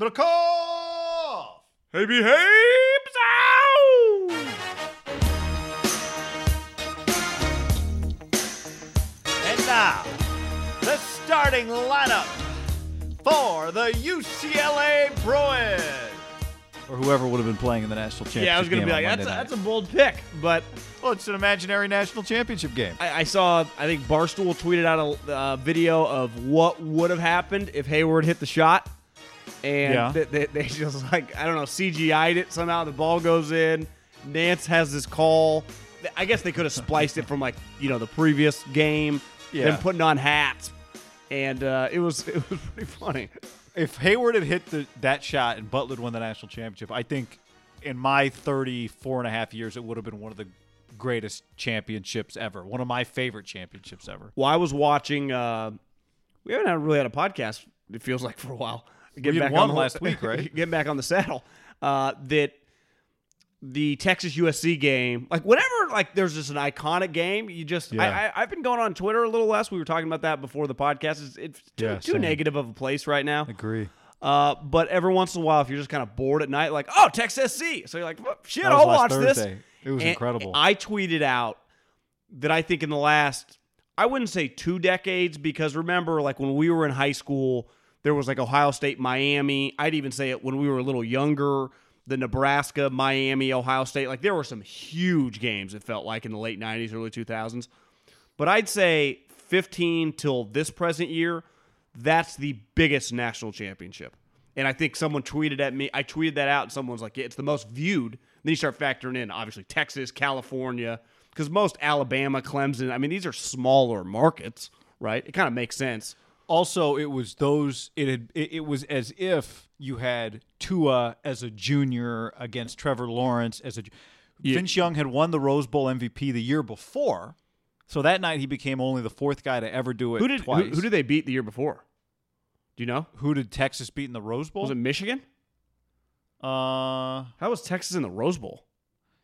Middlecoff! Hey, behaves! Ow! And now, the starting lineup for the UCLA Bruins. Or whoever would have been playing in the national championship game. Yeah, I was going to be like, that's a bold pick, but... Well, it's an imaginary national championship game. I saw, I think Barstool tweeted out a video of what would have happened if Hayward hit the shot. And yeah. they just, like, I don't know, CGI'd it somehow. The ball goes in. Nance has this call. I guess they could have spliced it from, like, you know, the previous game. Yeah. Then putting on hats. And it was pretty funny. If Hayward had hit that shot and Butler won the national championship, I think in my 34 and a half years, it would have been one of the greatest championships ever. One of my favorite championships ever. Well, I was watching, we haven't really had a podcast, it feels like, for a while. Getting back on last week, right? Getting back on the saddle. That the Texas USC game, like whenever, like there's just an iconic game, you just. Yeah. I've been going on Twitter a little less. We were talking about that before the podcast. It's too negative of a place right now. Agree. But every once in a while, if you're just kind of bored at night, like, oh, Texas SC, so you're like, shit, I'll watch Thursday. This. It was incredible. I tweeted out that I think in the last, I wouldn't say 2 decades, because remember, like when we were in high school. There was like Ohio State, Miami. I'd even say it when we were a little younger, the Nebraska, Miami, Ohio State. Like there were some huge games, it felt like, in the late 90s, early 2000s. But I'd say 15 till this present year, that's the biggest national championship. And I think someone tweeted at me. I tweeted that out, and someone's like, yeah, it's the most viewed. And then you start factoring in, obviously, Texas, California, because most Alabama, Clemson, I mean, these are smaller markets, right? It kind of makes sense. Also, it was those. It was as if you had Tua as a junior against Trevor Lawrence as a. Yeah. Vince Young had won the Rose Bowl MVP the year before, so that night he became only the 4th guy to ever do it. Twice. Who did they beat the year before? Do you know who did Texas beat in the Rose Bowl? Was it Michigan? How was Texas in the Rose Bowl?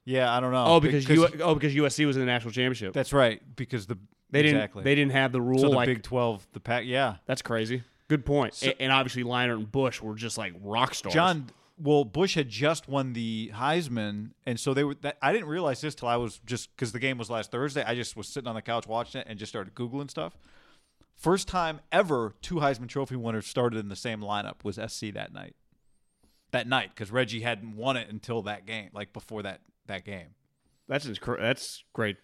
Yeah, I don't know. Oh, because USC was in the national championship. That's right. Because they didn't have the rule, so the like Big 12, the pack. Yeah, that's crazy. Good point. So, and obviously, Leinart and Bush were just like rock stars. John, well, Bush had just won the Heisman, and so they were. I didn't realize this till I was just because the game was last Thursday. I just was sitting on the couch watching it and just started Googling stuff. First time ever, 2 Heisman Trophy winners started in the same lineup was SC that night. That night, because Reggie hadn't won it until that game, like before that game. That's great.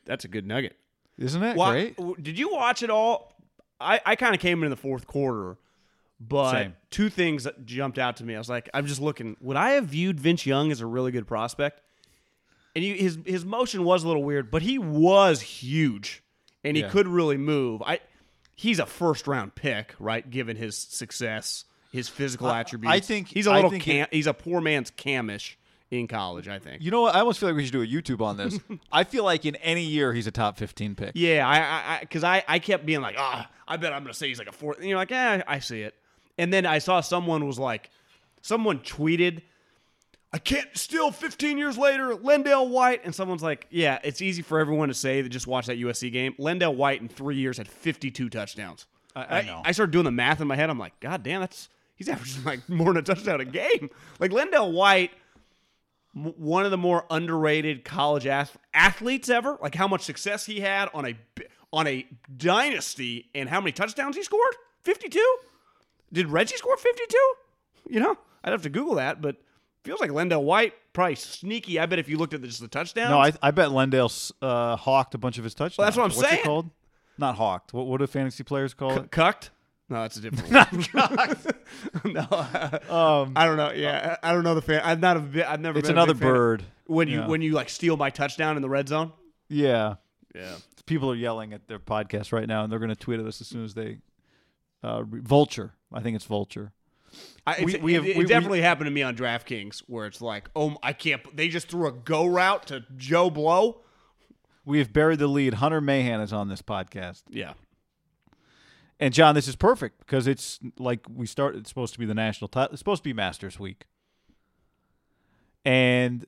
That's a good nugget. Isn't that great? Did you watch it all? I kind of came in the 4th quarter, but Two things jumped out to me. I was like, I'm just looking. Would I have viewed Vince Young as a really good prospect? And his motion was a little weird, but he was huge, and he could really move. He's a first-round pick, right, given his success, his physical attributes. I think he's a little he's a poor man's Camish. In college, I think. You know what? I almost feel like we should do a YouTube on this. I feel like in any year he's a top 15 pick. Yeah, because I kept being like, I bet I'm going to say he's like a 4th. And you're like, I see it. And then I saw someone was like, someone tweeted, I can't, still 15 years later, Lindell White. And someone's like, yeah, it's easy for everyone to say that just watch that USC game. Lindell White in 3 years had 52 touchdowns. I know. I started doing the math in my head. I'm like, God damn, he's averaging like more than a touchdown a game. Like Lindell White, one of the more underrated college athletes ever. Like how much success he had on a dynasty and how many touchdowns he scored? 52? Did Reggie score 52? You know, I'd have to Google that, but feels like Lindell White, probably sneaky. I bet if you looked at just the touchdowns. No, I bet Lindell hawked a bunch of his touchdowns. Well, that's what I'm saying. What's it called? Not hawked. What do fantasy players call it? Cucked? No, that's a different word. No, I don't know. Yeah, I don't know the fan. I've never. It's been another bird. When you like steal my touchdown in the red zone. Yeah. Yeah. People are yelling at their podcast right now, and they're going to tweet at us as soon as they vulture. I think it's vulture. It happened to me on DraftKings where it's like, oh, I can't. They just threw a go route to Joe Blow. We have buried the lead. Hunter Mahan is on this podcast. Yeah. And John, this is perfect because it's like it's supposed to be the national title. It's supposed to be Masters week. And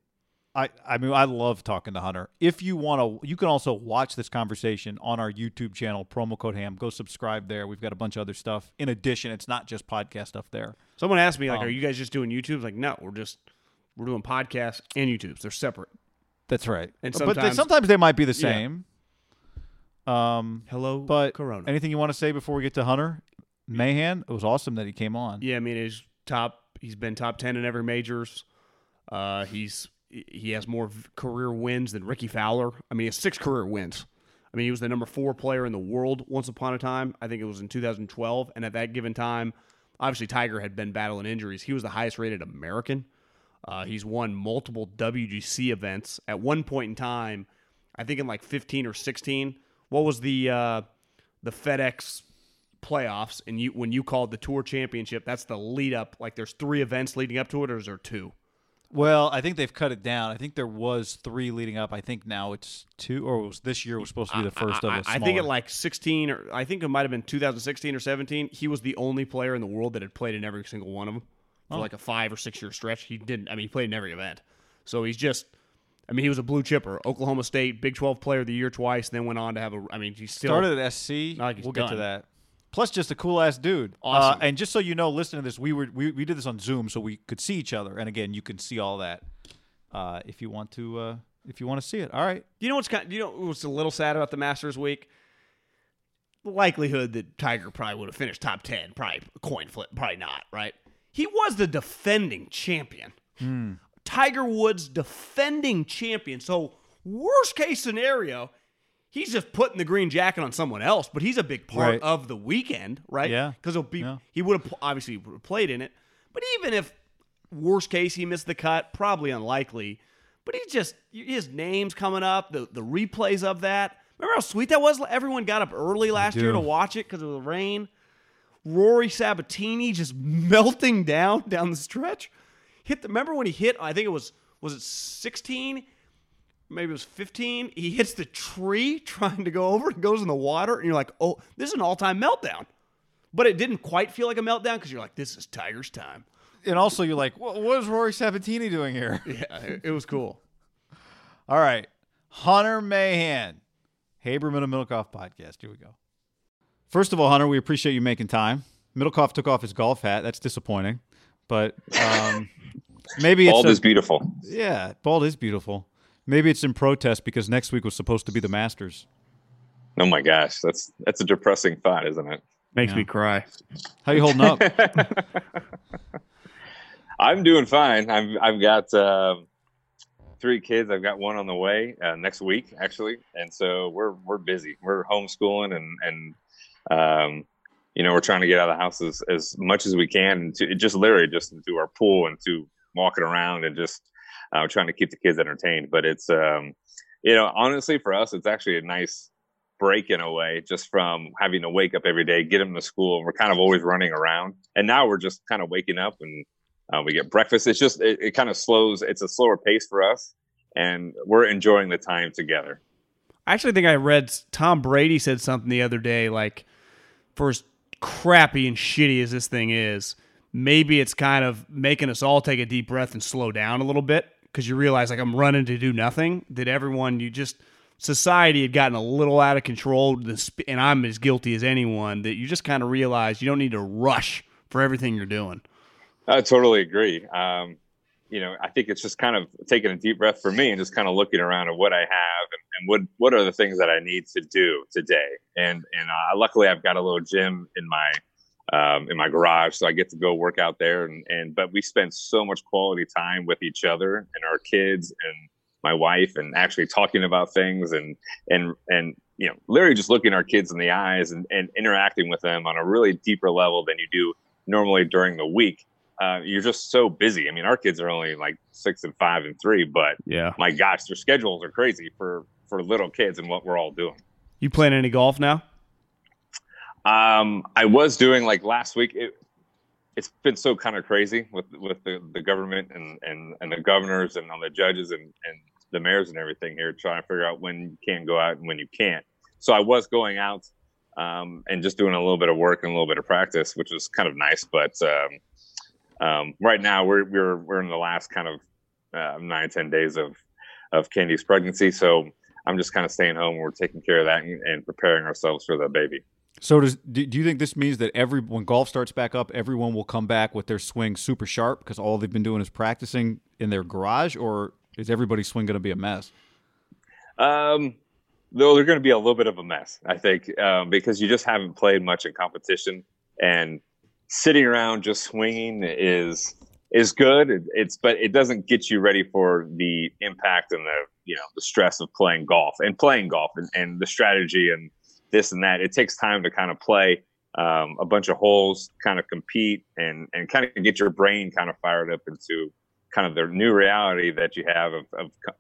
I mean, I love talking to Hunter. If you want to, you can also watch this conversation on our YouTube channel, promo code HAM. Go subscribe there. We've got a bunch of other stuff. In addition, it's not just podcast stuff there. Someone asked me, like, are you guys just doing YouTube? Like, no, we're doing podcasts and YouTubes. They're separate. That's right. And sometimes they might be the same. Yeah. Hello, but Corona. Anything you want to say before we get to Hunter Mahan? It was awesome that he came on. Yeah, I mean, he's been top 10 in every majors. He has more career wins than Ricky Fowler. I mean, he has 6 career wins. I mean, he was the number 4 player in the world once upon a time. I think it was in 2012. And at that given time, obviously Tiger had been battling injuries. He was the highest rated American. He's won multiple WGC events. At one point in time, I think in like 15 or 16, what was the FedEx playoffs? And when you called the Tour Championship, that's the lead up. Like there's 3 events leading up to it, or is there 2? Well, I think they've cut it down. I think there was 3 leading up. I think now it's 2, or this year was supposed to be the first of a smaller. I think at like 16, or I think it might have been 2016 or 17, he was the only player in the world that had played in every single one of them for like a 5 or 6 year stretch. He didn't. I mean, he played in every event. So he's just. I mean, he was a blue chipper. Oklahoma State, Big 12 Player of the Year twice, and then went on to have a. I mean, he still started at SC. Not like he's done. Get to that. Plus, just a cool-ass dude. Awesome. And just so you know, listening to this, we did this on Zoom so we could see each other. And again, you can see all that if you want to see it. All right. You know what's a little sad about the Masters week? The likelihood that Tiger probably would have finished top 10, probably coin flip, probably not, right? He was the defending champion. Mm. Tiger Woods defending champion. So worst-case scenario, he's just putting the green jacket on someone else, but he's a big part of the weekend, right? Yeah. Because he would have obviously played in it. But even if, worst case, he missed the cut, probably unlikely. But he's just, his name's coming up, the replays of that. Remember how sweet that was? Everyone got up early last year to watch it because of the rain. Rory Sabatini just melting down the stretch. Remember when he hit, I think it was it 16? Maybe it was 15. He hits the tree trying to go over. It goes in the water. And you're like, oh, this is an all-time meltdown. But it didn't quite feel like a meltdown because you're like, this is Tiger's time. And also you're like, what is Rory Sabatini doing here? Yeah, it was cool. All right. Hunter Mahan. Haberman and Middlecoff podcast. Here we go. First of all, Hunter, we appreciate you making time. Middlecoff took off his golf hat. That's disappointing. But maybe bald is beautiful. Yeah, bald is beautiful. Maybe it's in protest because next week was supposed to be the Masters. Oh my gosh, that's a depressing thought, isn't it? Makes me cry. How you holding up? I'm doing fine. I've got 3 kids. I've got one on the way next week, actually, and so we're busy. We're homeschooling and you know, we're trying to get out of the house as much as we can, and just into our pool and to walking around and just. Trying to keep the kids entertained, but it's you know, honestly for us, it's actually a nice break in a way, just from having to wake up every day, get them to school, and we're kind of always running around. And now we're just kind of waking up and we get breakfast. It's just it kind of slows. It's a slower pace for us, and we're enjoying the time together. I actually think I read Tom Brady said something the other day, like for his crappy and shitty as this thing is, maybe it's kind of making us all take a deep breath and slow down a little bit, because you realize, like, I'm running to do nothing. That everyone, you just, society had gotten a little out of control, and I'm as guilty as anyone, that you just kind of realize you don't need to rush for everything you're doing. I totally agree. You know, I think it's just kind of taking a deep breath for me and just kind of looking around at what I have and what are the things that I need to do today. And luckily I've got a little gym in my garage, so I get to go work out there. But we spend so much quality time with each other and our kids and my wife, and actually talking about things and you know, literally just looking our kids in the eyes and interacting with them on a really deeper level than you do normally during the week. You're just so busy. I mean, our kids are only like 6 and 5 and 3, but yeah, my gosh, their schedules are crazy for little kids and what we're all doing. You playing any golf now? I was doing, like, last week. It's been so kind of crazy with the government and the governors and all the judges and the mayors and everything here, trying to figure out when you can go out and when you can't. So I was going out and just doing a little bit of work and a little bit of practice, which was kind of nice. But right now we're in the last kind of 9-10 days of Candy's pregnancy. So I'm just kind of staying home. We're taking care of that and preparing ourselves for the baby. So do you think this means that when golf starts back up, everyone will come back with their swing super sharp because all they've been doing is practicing in their garage, or is everybody's swing going to be a mess? Though they're going to be a little bit of a mess, I think, because you just haven't played much in competition, and sitting around just swinging is good. But it doesn't get you ready for the impact and the stress of playing golf and the strategy and this and that. It takes time to kind of play a bunch of holes, kind of compete, and kind of get your brain kind of fired up into kind of the new reality that you have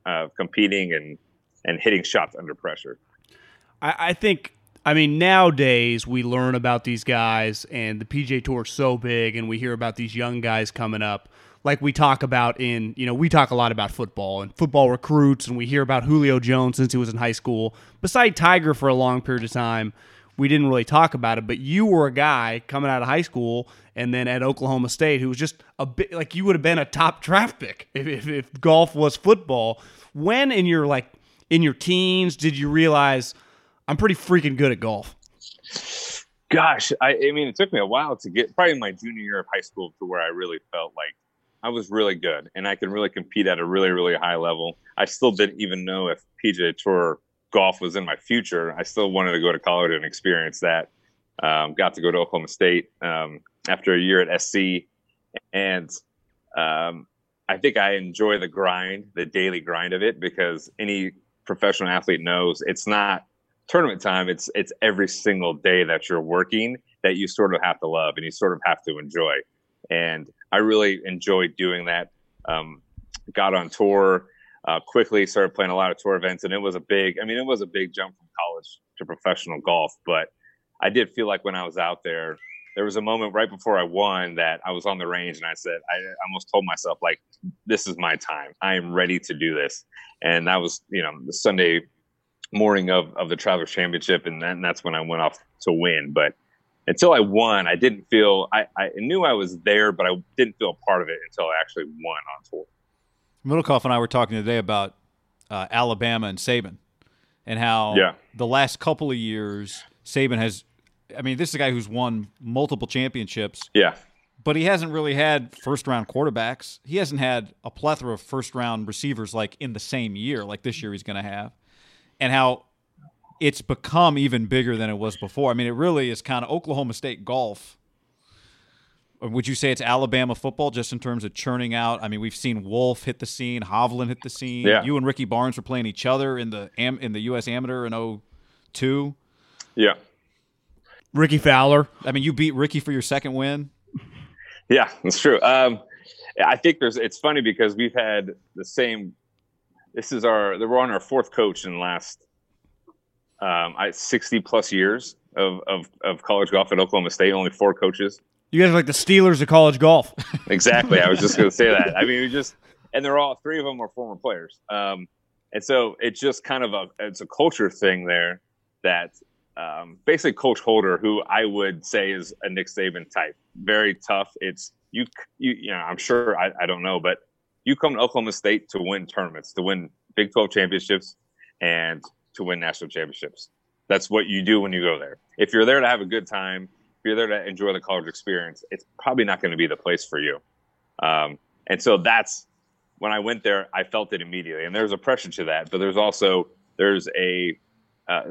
of competing and hitting shots under pressure. I think, I mean, nowadays we learn about these guys, and the PGA Tour is so big, and we hear about these young guys coming up. Like we talk about we talk a lot about football and football recruits, and we hear about Julio Jones since he was in high school. Beside Tiger for a long period of time, we didn't really talk about it, but you were a guy coming out of high school and then at Oklahoma State who was just a bit, like, you would have been a top draft pick if golf was football. When in your teens did you realize, I'm pretty freaking good at golf? Gosh, I mean, it took me a while to get, probably my junior year of high school, to where I really felt like I was really good and I can really compete at a really, really high level. I still didn't even know if PGA Tour golf was in my future. I still wanted to go to college and experience that. Got to go to Oklahoma State after a year at SC. And I think I enjoy the grind, the daily grind of it, because any professional athlete knows it's not tournament time. It's every single day that you're working that you sort of have to love and you sort of have to enjoy. And I really enjoyed doing that. Got on tour quickly, started playing a lot of tour events, and it was a big jump from college to professional golf. But I did feel like when I was out there, there was a moment right before I won that I was on the range, and I said, I almost told myself, like, this is my time. I am ready to do this. And that was, the Sunday morning of the Travelers Championship, and then that's when I went off to win. But until I won, I didn't feel – I knew I was there, but I didn't feel a part of it until I actually won on tour. Middlecoff and I were talking today about Alabama and Saban, and how the last couple of years Saban has – I mean, this is a guy who's won multiple championships. Yeah. But he hasn't really had first-round quarterbacks. He hasn't had a plethora of first-round receivers, like, in the same year, like this year he's going to have, and how – it's become even bigger than it was before. I mean, it really is kind of Oklahoma State golf. Would you say it's Alabama football, just in terms of churning out? I mean, we've seen Wolf hit the scene, Hovland hit the scene. Yeah. You and Ricky Barnes were playing each other in the U.S. Amateur in 2002. Yeah. Ricky Fowler. I mean, you beat Ricky for your second win. Yeah, that's true. I think it's funny because we've had the same. We're on our fourth coach in the last 60 plus years of college golf at Oklahoma State, only 4 coaches. You guys are like the Steelers of college golf. Exactly. I was just going to say that. I mean, and they're all, 3 of them are former players. And so it's just kind of it's a culture thing there that basically Coach Holder, who I would say is a Nick Saban type. Very tough. It's you know, I'm sure, I don't know, but you come to Oklahoma State to win tournaments, to win Big 12 championships and to win national championships. That's what you do when you go there. If you're there to have a good time, if you're there to enjoy the college experience, it's probably not going to be the place for you. And so that's when I went there, I felt it immediately. And there's a pressure to that, but there's also, there's a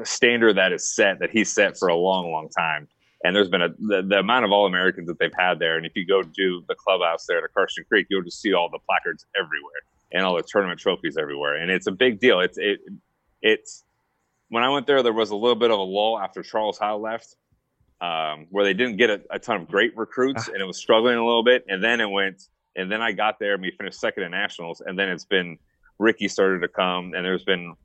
standard that is set, that he's set for a long, long time. And there's been the amount of All-Americans that they've had there. And if you go to the clubhouse there to Carson Creek, you'll just see all the placards everywhere and all the tournament trophies everywhere. And it's a big deal. It's when I went there, there was a little bit of a lull after Charles Howell left, where they didn't get a ton of great recruits, and it was struggling a little bit. And then it went, and then I got there and we finished second in nationals. And then it's been Ricky started to come, and there's been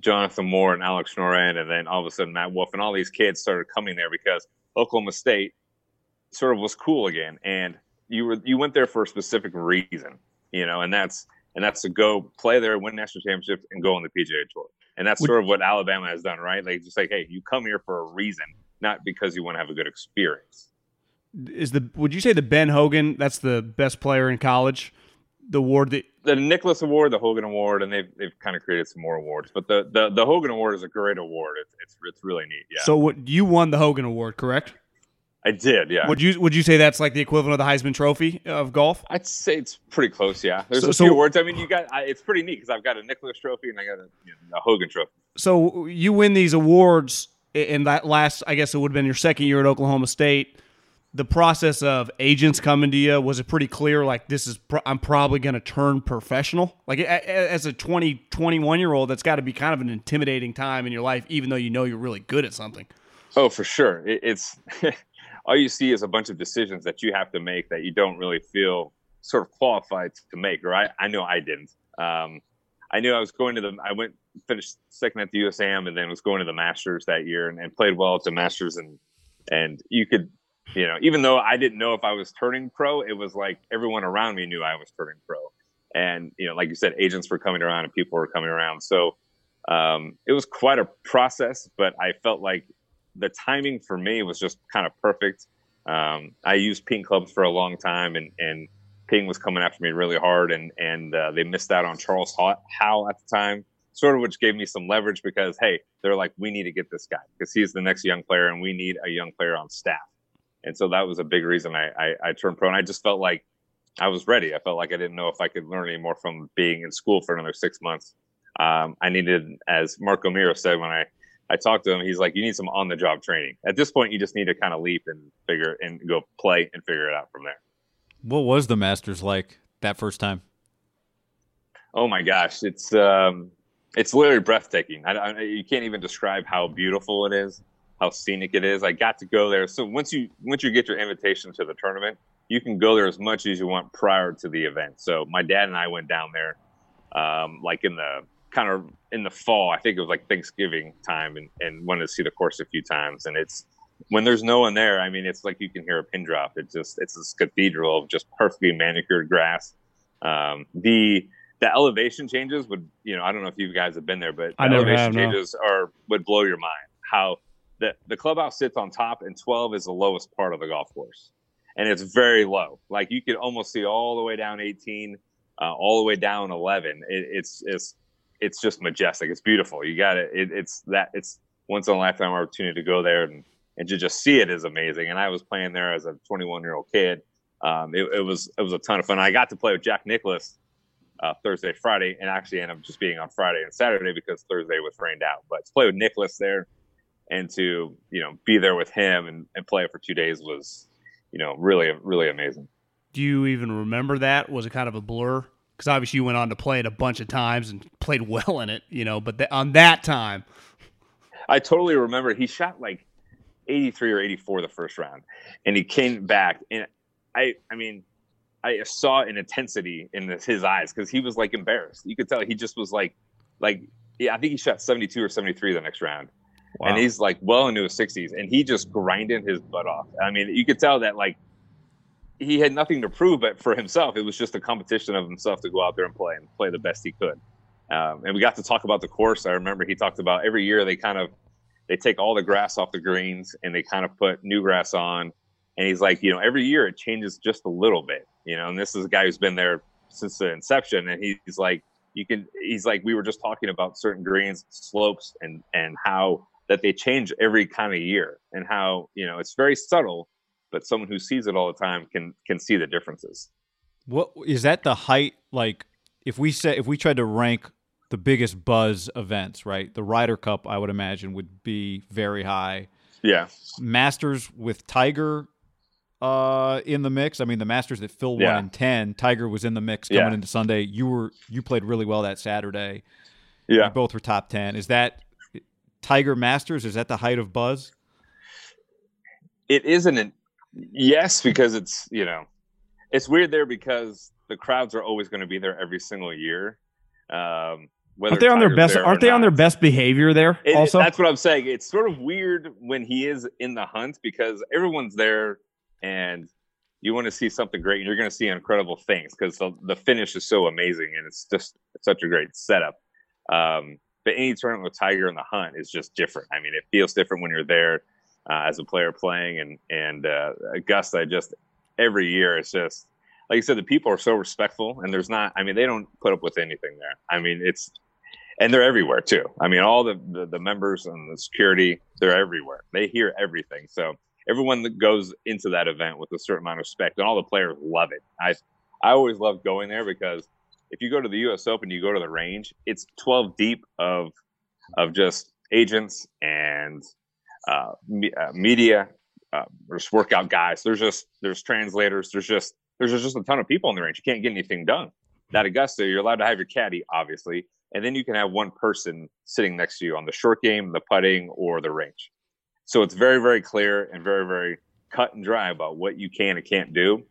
Jonathan Moore and Alex Noren, and then all of a sudden Matt Wolf and all these kids started coming there because Oklahoma State sort of was cool again. And you went there for a specific reason, you know, and that's to go play there, win national championships, and go on the PGA Tour. And that's sort of what Alabama has done, right? Like, just like, hey, you come here for a reason, not because you want to have a good experience. Would you say the Ben Hogan, that's the best player in college, the award? The Nicklaus Award, the Hogan Award, and they've kind of created some more awards. But the Hogan Award is a great award. It's really neat, yeah. So you won the Hogan Award, correct? I did, yeah. Would you say that's like the equivalent of the Heisman Trophy of golf? I'd say it's pretty close, yeah. There's a few awards. I mean, it's pretty neat because I've got a Nicklaus Trophy and I got a Hogan Trophy. So you win these awards in that last, I guess it would have been your second year at Oklahoma State. The process of agents coming to you, was it pretty clear? Like, this is I'm probably going to turn professional. Like, as a 21-year-old, that's got to be kind of an intimidating time in your life, even though you know you're really good at something. Oh, for sure. It's all you see is a bunch of decisions that you have to make that you don't really feel sort of qualified to make. Right? I know I didn't. I knew I was going to finished second at the U.S. Am, and then was going to the Masters that year, and played well at the Masters, and you could. You know, even though I didn't know if I was turning pro, it was like everyone around me knew I was turning pro. And, you know, like you said, agents were coming around and people were coming around. So it was quite a process, but I felt like the timing for me was just kind of perfect. I used Ping clubs for a long time, and Ping was coming after me really hard. And they missed out on Charles Howell at the time, sort of, which gave me some leverage because, hey, they're like, we need to get this guy because he's the next young player and we need a young player on staff. And so that was a big reason I turned pro. And I just felt like I was ready. I felt like I didn't know if I could learn any more from being in school for another 6 months. I needed, as Mark O'Meara said when I talked to him, he's like, you need some on-the-job training. At this point, you just need to kind of leap and figure and go play and figure it out from there. What was the Masters like that first time? Oh, my gosh. It's literally breathtaking. You can't even describe how beautiful it is, how scenic it is. I got to go there. So once you get your invitation to the tournament, you can go there as much as you want prior to the event. So my dad and I went down there, like in the fall. I think it was like Thanksgiving time, and wanted to see the course a few times. And it's when there's no one there. I mean, it's like you can hear a pin drop. It's this cathedral of just perfectly manicured grass. The elevation changes would, I don't know if you guys have been there, but would blow your mind. How the clubhouse sits on top, and 12 is the lowest part of the golf course. And it's very low. Like, you could almost see all the way down 18, all the way down 11. It's just majestic. It's beautiful. You got it. It's once in a lifetime opportunity to go there, and to just see it is amazing. And I was playing there as a 21-year-old kid. It was a ton of fun. I got to play with Jack Nicklaus Thursday, Friday, and actually ended up just being on Friday and Saturday because Thursday was rained out. But to play with Nicklaus there, and to, be there with him and play for 2 days was, really, really amazing. Do you even remember that? Was it kind of a blur? Because obviously you went on to play it a bunch of times and played well in it, but on that time. I totally remember. He shot like 83 or 84 the first round, and he came back. And I saw an intensity in his eyes because he was like embarrassed. You could tell he just was like, yeah, I think he shot 72 or 73 the next round. Wow. And he's like well into his 60s, and he just grinded his butt off. I mean, you could tell that like he had nothing to prove, but for himself, it was just a competition of himself to go out there and play the best he could. And we got to talk about the course. I remember he talked about every year they kind of They take all the grass off the greens and they kind of put new grass on. And he's like, you know, every year it changes just a little bit, you know, and this is a guy who's been there since the inception. And he's like, we were just talking about certain greens, slopes, and how that they change every kind of year, and how, you know, it's very subtle, but someone who sees it all the time can see the differences. What is that the height? Like if we tried to rank the biggest buzz events, right? The Ryder Cup, I would imagine, would be very high. Yeah. Masters with Tiger in the mix. I mean, the Masters that Phil won in 10, Tiger was in the mix coming into Sunday. You played really well that Saturday. Yeah. You both were top 10. Is that Tiger Masters? Is that the height of buzz? It isn't. Yes, because it's, you know, it's weird there because the crowds are always going to be there every single year. Aren't they on their best behavior there? Also, that's what I'm saying. It's sort of weird when he is in the hunt because everyone's there, and you want to see something great, and you're going to see incredible things because the finish is so amazing, and it's just such a great setup. But any tournament with Tiger in the hunt is just different. I mean, it feels different when you're there as a player playing, and Augusta just every year it's just. Like you said, the people are so respectful, and there's not. I mean, they don't put up with anything there. I mean, and they're everywhere too. I mean, all the members and the security, they're everywhere. They hear everything. So everyone that goes into that event with a certain amount of respect, and all the players love it. I always love going there because if you go to the U.S. Open, you go to the range. It's 12 deep of just agents and media, there's workout guys. There's translators. There's just a ton of people in the range. You can't get anything done. At Augusta, you're allowed to have your caddy, obviously, and then you can have one person sitting next to you on the short game, the putting, or the range. So it's very, very clear and very, very cut and dry about what you can and can't do.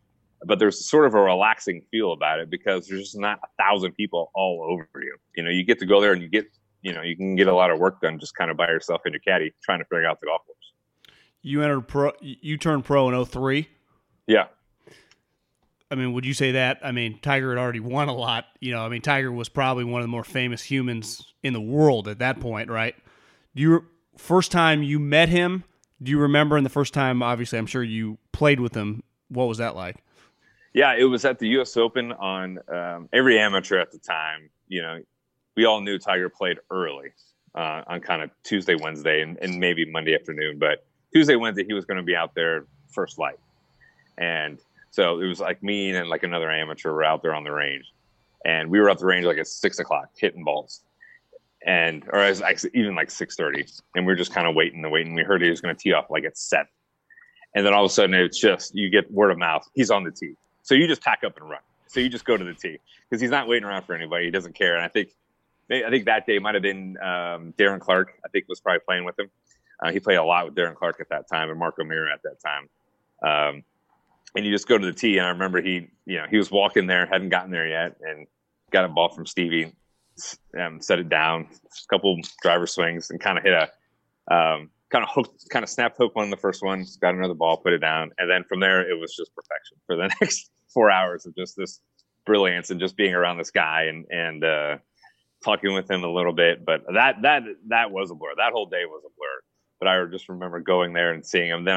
But there's sort of a relaxing feel about it because there's just not 1,000 people all over you. You know, you get to go there and you can get a lot of work done just kind of by yourself and your caddy trying to figure out the golf course. You turned pro in 2003. Yeah. I mean, would you say that? I mean, Tiger had already won a lot. You know, I mean, Tiger was probably one of the more famous humans in the world at that point, right? First time you met him, do you remember? And the first time, obviously, I'm sure you played with him. What was that like? Yeah, it was at the U.S. Open on every amateur at the time. You know, we all knew Tiger played early on kind of Tuesday, Wednesday, and maybe Monday afternoon. But Tuesday, Wednesday, he was going to be out there first light. And so it was like me and like another amateur were out there on the range, and we were at the range like at 6:00 hitting balls, or it was actually even like 6:30, and we were just kind of waiting. We heard he was going to tee off like at 7, and then all of a sudden it's just you get word of mouth he's on the tee, so you just pack up and run. So you just go to the tee because he's not waiting around for anybody. He doesn't care. And I think that day might have been Darren Clark. I think was probably playing with him. He played a lot with Darren Clark at that time and Mark O'Meara at that time. And you just go to the tee, and I remember he was walking there, hadn't gotten there yet, and got a ball from Stevie, set it down, a couple driver swings, and kind of hit a snapped hook one the first one, got another ball, put it down, and then from there it was just perfection for the next 4 hours of just this brilliance and just being around this guy and talking with him a little bit. But that was a blur. That whole day was a blur. But I just remember going there and seeing him.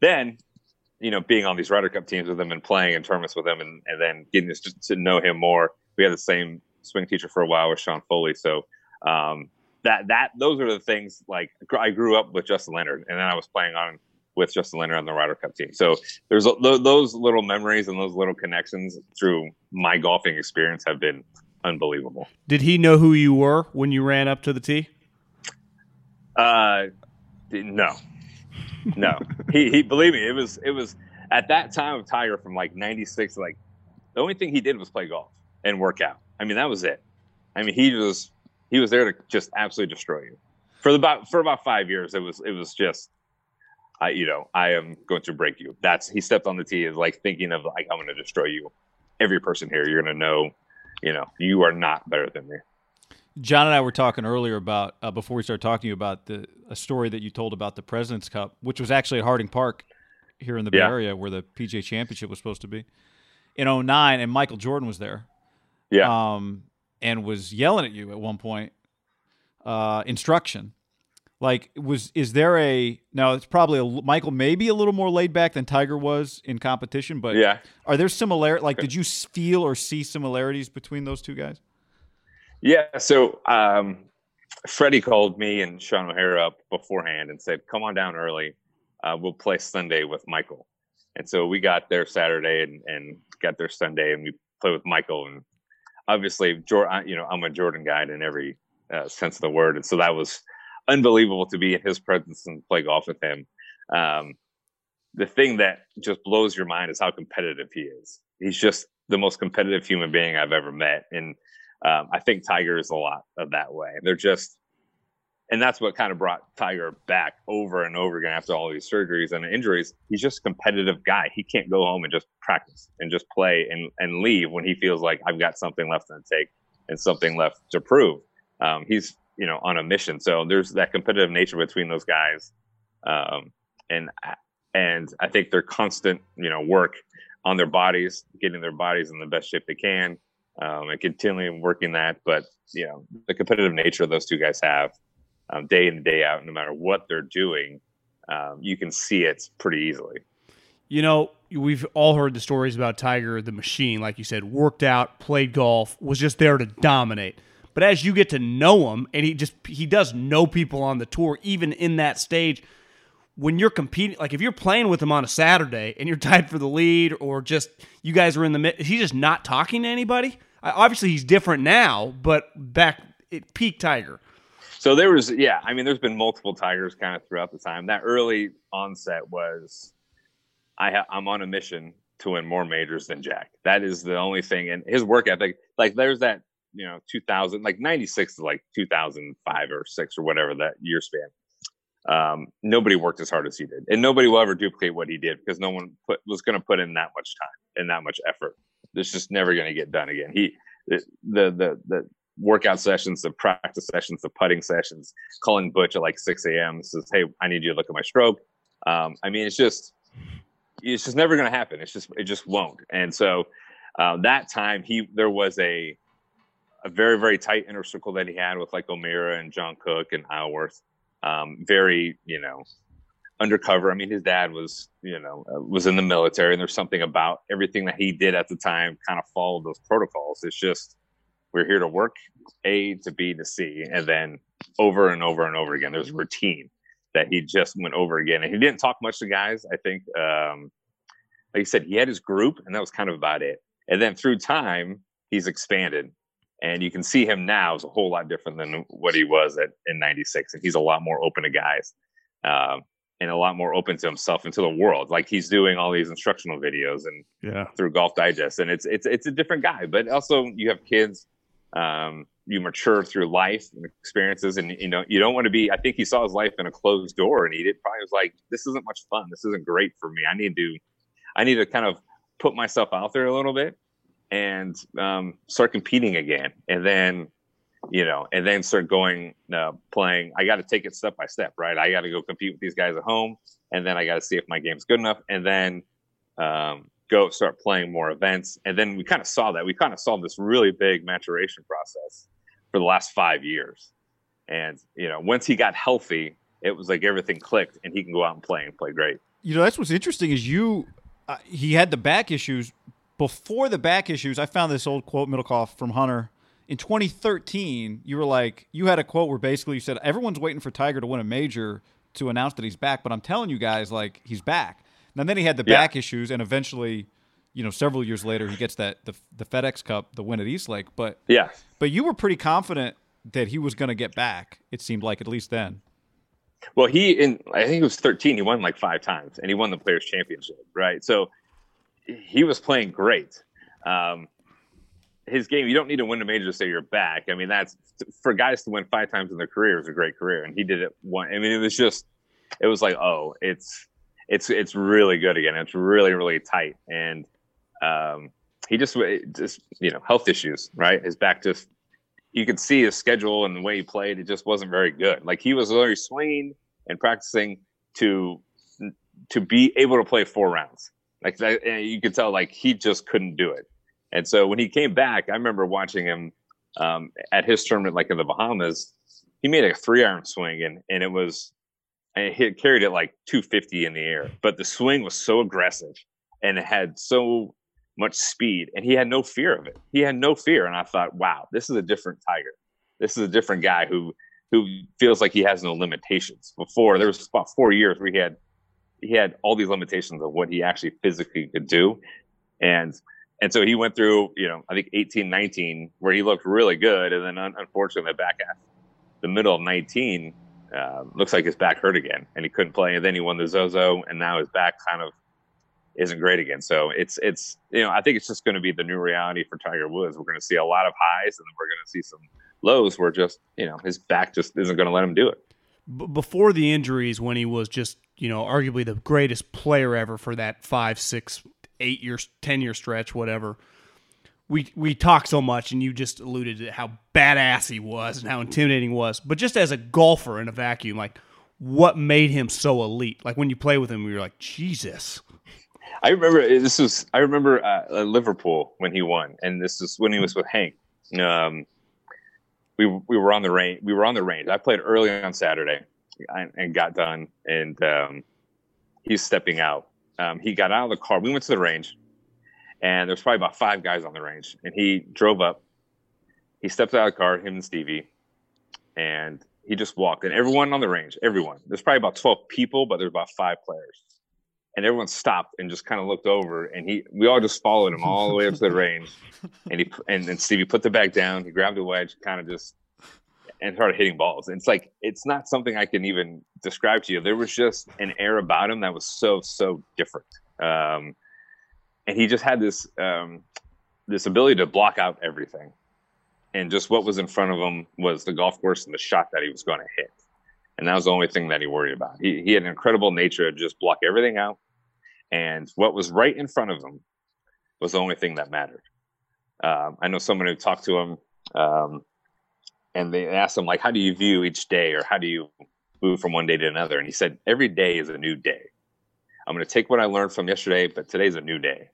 Then being on these Ryder Cup teams with him and playing in tournaments with him and then getting to know him more. We had the same swing teacher for a while with Sean Foley. So those are the things, like I grew up with Justin Leonard, and then I was playing on with Justin Leonard on the Ryder Cup team. So there's those little memories and those little connections through my golfing experience have been unbelievable. Did he know who you were when you ran up to the tee? No. No, he believe me. It was at that time of Tiger from like 96. Like the only thing he did was play golf and work out. I mean, that was it. I mean, he was there to just absolutely destroy you for about 5 years. It was just, I am going to break you. He stepped on the tee is like thinking of like, I'm going to destroy you. Every person here, you're going to know, you are not better than me. John and I were talking earlier about before we started talking to you about a story that you told about the President's Cup, which was actually at Harding Park here in the Bay Area where the PGA Championship was supposed to be in 2009, and Michael Jordan was there, and was yelling at you at one point, instruction. Like, now it's probably Michael maybe a little more laid back than Tiger was in competition, but yeah. Are there similarities? Like, did you feel or see similarities between those two guys? Yeah, so Freddie called me and Sean O'Hara up beforehand and said, come on down early. We'll play Sunday with Michael. And so we got there Saturday and got there Sunday, and we played with Michael. And obviously, I'm a Jordan guy in every sense of the word. And so that was unbelievable to be in his presence and play golf with him. The thing that just blows your mind is how competitive he is. He's just the most competitive human being I've ever met. And I think Tiger is a lot of that way. And that's what kind of brought Tiger back over and over again after all these surgeries and injuries. He's just a competitive guy. He can't go home and just practice and just play and leave when he feels like I've got something left to take and something left to prove. He's on a mission. So there's that competitive nature between those guys. And I think their constant, work on their bodies, getting their bodies in the best shape they can, and continuing working that. But, the competitive nature those two guys have, day in and day out, no matter what they're doing, you can see it pretty easily. We've all heard the stories about Tiger, the machine, like you said, worked out, played golf, was just there to dominate. But as you get to know him, and he does know people on the tour, even in that stage, when you're competing, like if you're playing with him on a Saturday and you're tied for the lead or just you guys are in the mid, is he just not talking to anybody? Obviously, he's different now, but back at peak Tiger. So there's been multiple Tigers kind of throughout the time. That early onset was I'm on a mission to win more majors than Jack. That is the only thing. And his work ethic, like there's that, 2000, like 96 to like 2005 or 6 or whatever that year span. Nobody worked as hard as he did. And nobody will ever duplicate what he did because no one was going to put in that much time and that much effort. It's just never going to get done again. The workout sessions, the practice sessions, the putting sessions, calling Butch at like 6 a.m. says, hey, I need you to look at my stroke. It's just never going to happen. It just won't. And so that time there was a very, very tight inner circle that he had with like O'Meara and John Cook and Isleworth. Very, undercover. I mean, his dad was in the military, and there's something about everything that he did at the time kind of followed those protocols. It's just, we're here to work A to B to C, and then over and over and over again. There's a routine that he just went over again. And he didn't talk much to guys, I think. Like you said, he had his group, and that was kind of about it. And then through time, he's expanded. And you can see him now is a whole lot different than what he was in 96. And he's a lot more open to guys and a lot more open to himself and to the world. Like he's doing all these instructional videos and through Golf Digest. And it's a different guy. But also you have kids. You mature through life and experiences, and you don't want to be. I think he saw his life in a closed door, and he probably was like, "This isn't much fun. This isn't great for me. I need to kind of put myself out there a little bit and start competing again, and then start going playing. I got to take it step by step, right? I got to go compete with these guys at home, and then I got to see if my game's good enough, and then." Go start playing more events. And then we kind of saw that. We kind of saw this really big maturation process for the last 5 years. And, once he got healthy, it was like everything clicked and he can go out and play great. That's what's interesting is he had the back issues. Before the back issues, I found this old quote, Middlecoff, from Hunter. In 2013, you had a quote where basically you said, everyone's waiting for Tiger to win a major to announce that he's back. But I'm telling you guys, like, he's back. And then he had the back issues, and eventually, several years later, he gets that the FedEx Cup, the win at East Lake. But but you were pretty confident that he was going to get back. It seemed like, at least then. Well, I think it was 13. He won like 5 times, and he won the Players Championship, right? So he was playing great. His game, you don't need to win a major to say you're back. I mean, that's for guys to win 5 times in their career is a great career, and he did it one. I mean, it was like, oh, It's really good again. It's really, really tight. And he just health issues, right? His back just, you could see his schedule and the way he played. It just wasn't very good. Like he was already swinging and practicing to be able to play 4 rounds. Like that, and you could tell like he just couldn't do it. And so when he came back, I remember watching him at his tournament, like in the Bahamas, he made a 3-iron swing, and it was, it carried it like 250 in the air, but the swing was so aggressive and it had so much speed, and he had no fear of it. He had no fear. And I thought, wow, this is a different Tiger. This is a different guy who feels like he has no limitations. Before, there was about 4 years where he had all these limitations of what he actually physically could do. And so he went through, you know, I think 18, 19, where he looked really good. And then unfortunately, the back half, the middle of 19, looks like his back hurt again and he couldn't play. And then he won the Zozo, and now his back kind of isn't great again. So it's, you know, I think it's just going to be the new reality for Tiger Woods. We're going to see a lot of highs, and then we're going to see some lows where just, you know, his back just isn't going to let him do it. Before the injuries, when he was just, you know, arguably the greatest player ever for that 5, 6, 8 year, 10-year stretch, whatever, we talk so much, and you just alluded to how badass he was and how intimidating he was. But just as a golfer in a vacuum, like, what made him so elite? Like, when you play with him, you're like, Jesus. I remember Liverpool when he won, and this is when he was with Hank. We were on the range. I played early on Saturday and got done, and he's stepping out. He got out of the car. We went to the range, and there's probably about 5 guys on the range, and he drove up. He stepped out of the car, him and Stevie, and he just walked. And everyone on the range, everyone. There's probably about 12 people, but there's about 5 players. And everyone stopped and just kind of looked over, and we all just followed him all the way up to the range. And then Stevie put the bag down, he grabbed a wedge, kind of just, and started hitting balls. And it's like, it's not something I can even describe to you. There was just an air about him that was so, so different. And he just had this this ability to block out everything. And just what was in front of him was the golf course and the shot that he was going to hit. And that was the only thing that he worried about. He had an incredible nature to just block everything out. And what was right in front of him was the only thing that mattered. I know someone who talked to him, and they asked him, like, how do you view each day, or how do you move from one day to another? And he said, every day is a new day. I'm going to take what I learned from yesterday, but today's a new day.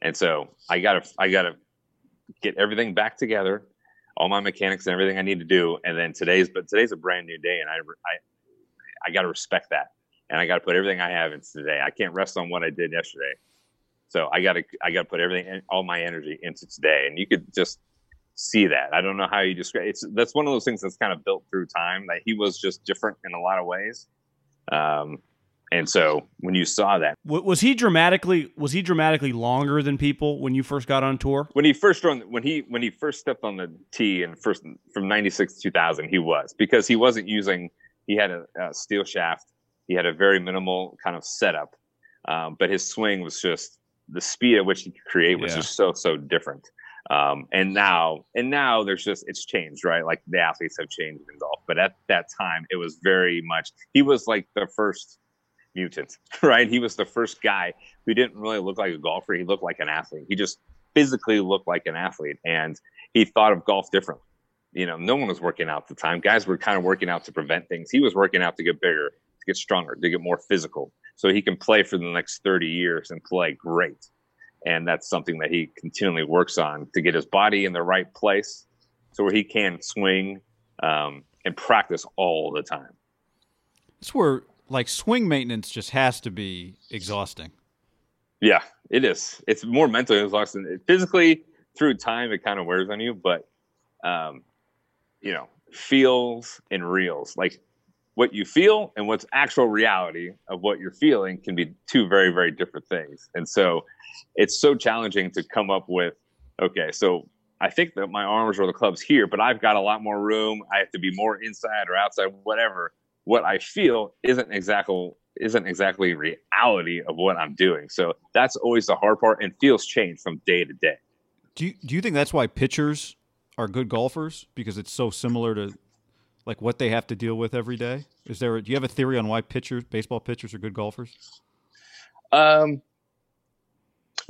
And so I gotta get everything back together, all my mechanics and everything I need to do. And then today's a brand new day. And I got to respect that. And I got to put everything I have into today. I can't rest on what I did yesterday. So I got to put everything, all my energy into today. And you could just see that. I don't know how you describe it. That's one of those things that's kind of built through time, that he was just different in a lot of ways. And so when you saw that, was he dramatically longer than people when you first got on tour? When he first stepped on the tee, and first from 96 to 2000, he was, because he wasn't using, he had a steel shaft. He had a very minimal kind of setup, but his swing was just, the speed at which he could create was just so, so different. And now there's just, it's changed, right? Like, the athletes have changed in golf, but at that time it was very much, he was like the first mutant, right? He was the first guy who didn't really look like a golfer. He looked like an athlete. He just physically looked like an athlete, and he thought of golf differently. You know, no one was working out at the time. Guys were kind of working out to prevent things. He was working out to get bigger, to get stronger, to get more physical, so he can play for the next 30 years and play great. And that's something that he continually works on, to get his body in the right place so where he can swing and practice all the time. That's where, like, swing maintenance just has to be exhausting. Yeah, it is. It's more mentally exhausting. Physically, through time, it kind of wears on you, but, you know, feels and reels. Like, what you feel and what's actual reality of what you're feeling can be two very, very different things. And so it's so challenging to come up with, okay, so I think that my arms or the club's here, but I've got a lot more room. I have to be more inside or outside, whatever. What I feel isn't exactly reality of what I'm doing. So that's always the hard part, and feels change from day to day. Do you think that's why pitchers are good golfers? Because it's so similar to, like, what they have to deal with every day? Do you have a theory on why baseball pitchers are good golfers? Well,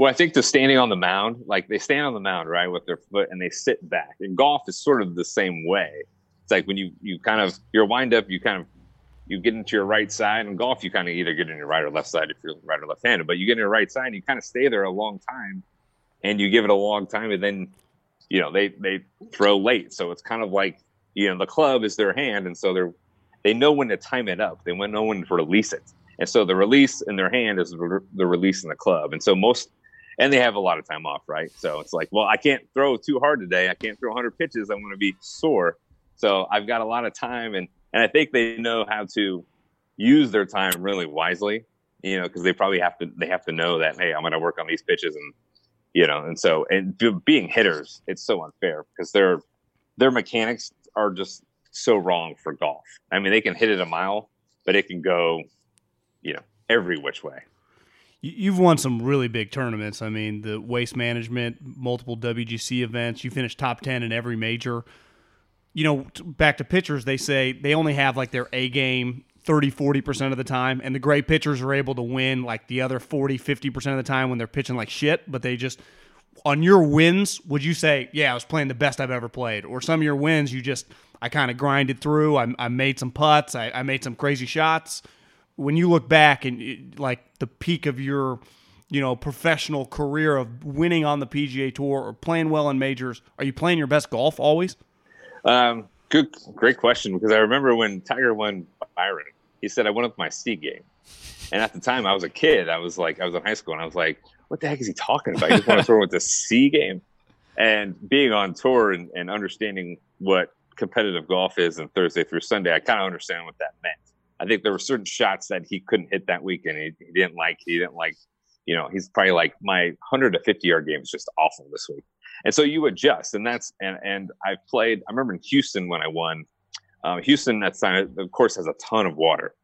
I think the standing on the mound, like, they stand on the mound, right, with their foot, and they sit back. And golf is sort of the same way. It's like when you kind of, your wind up, you get into your right side. In golf, you kind of either get in your right or left side if you're right or left-handed, but you get in your right side and you kind of stay there a long time, and you give it a long time, and then, you know, they throw late. So it's kind of like you know, the club is their hand, and so they know when to time it up. They know when to release it. And so the release in their hand is the release in the club. And so and they have a lot of time off, right? So it's like, well, I can't throw too hard today. I can't throw 100 pitches. I'm going to be sore. So I've got a lot of time. And I think they know how to use their time really wisely, you know, because they probably have to know that, hey, I'm going to work on these pitches. And, you know, and so, and being hitters, it's so unfair because their mechanics are just so wrong for golf. I mean, they can hit it a mile, but it can go, you know, every which way. You've won some really big tournaments. I mean, the Waste Management, multiple WGC events. You finished top 10 in every major. You know, back to pitchers, they say they only have like their A game 30-40% of the time, and the great pitchers are able to win like the other 40-50% of the time when they're pitching like shit, but they just – on your wins, would you say, yeah, I was playing the best I've ever played? Or some of your wins, you just – I kind of grinded through. I made some putts. I made some crazy shots. When you look back and like the peak of your, you know, professional career of winning on the PGA Tour or playing well in majors, are you playing your best golf always? Great question, because I remember when Tiger won Byron, he said, I went up my C game. And at the time I was a kid. I was in high school and I was like, what the heck is he talking about? He just want to throw with the C game. And being on tour and understanding what competitive golf is and Thursday through Sunday, I kind of understand what that meant. I think there were certain shots that he couldn't hit that weekend. He didn't like, you know, he's probably like, my 100 to 50 yard game is just awful this week. And so you adjust, and that's, and I played, I remember in Houston when I won, Houston that time, of course, has a ton of water.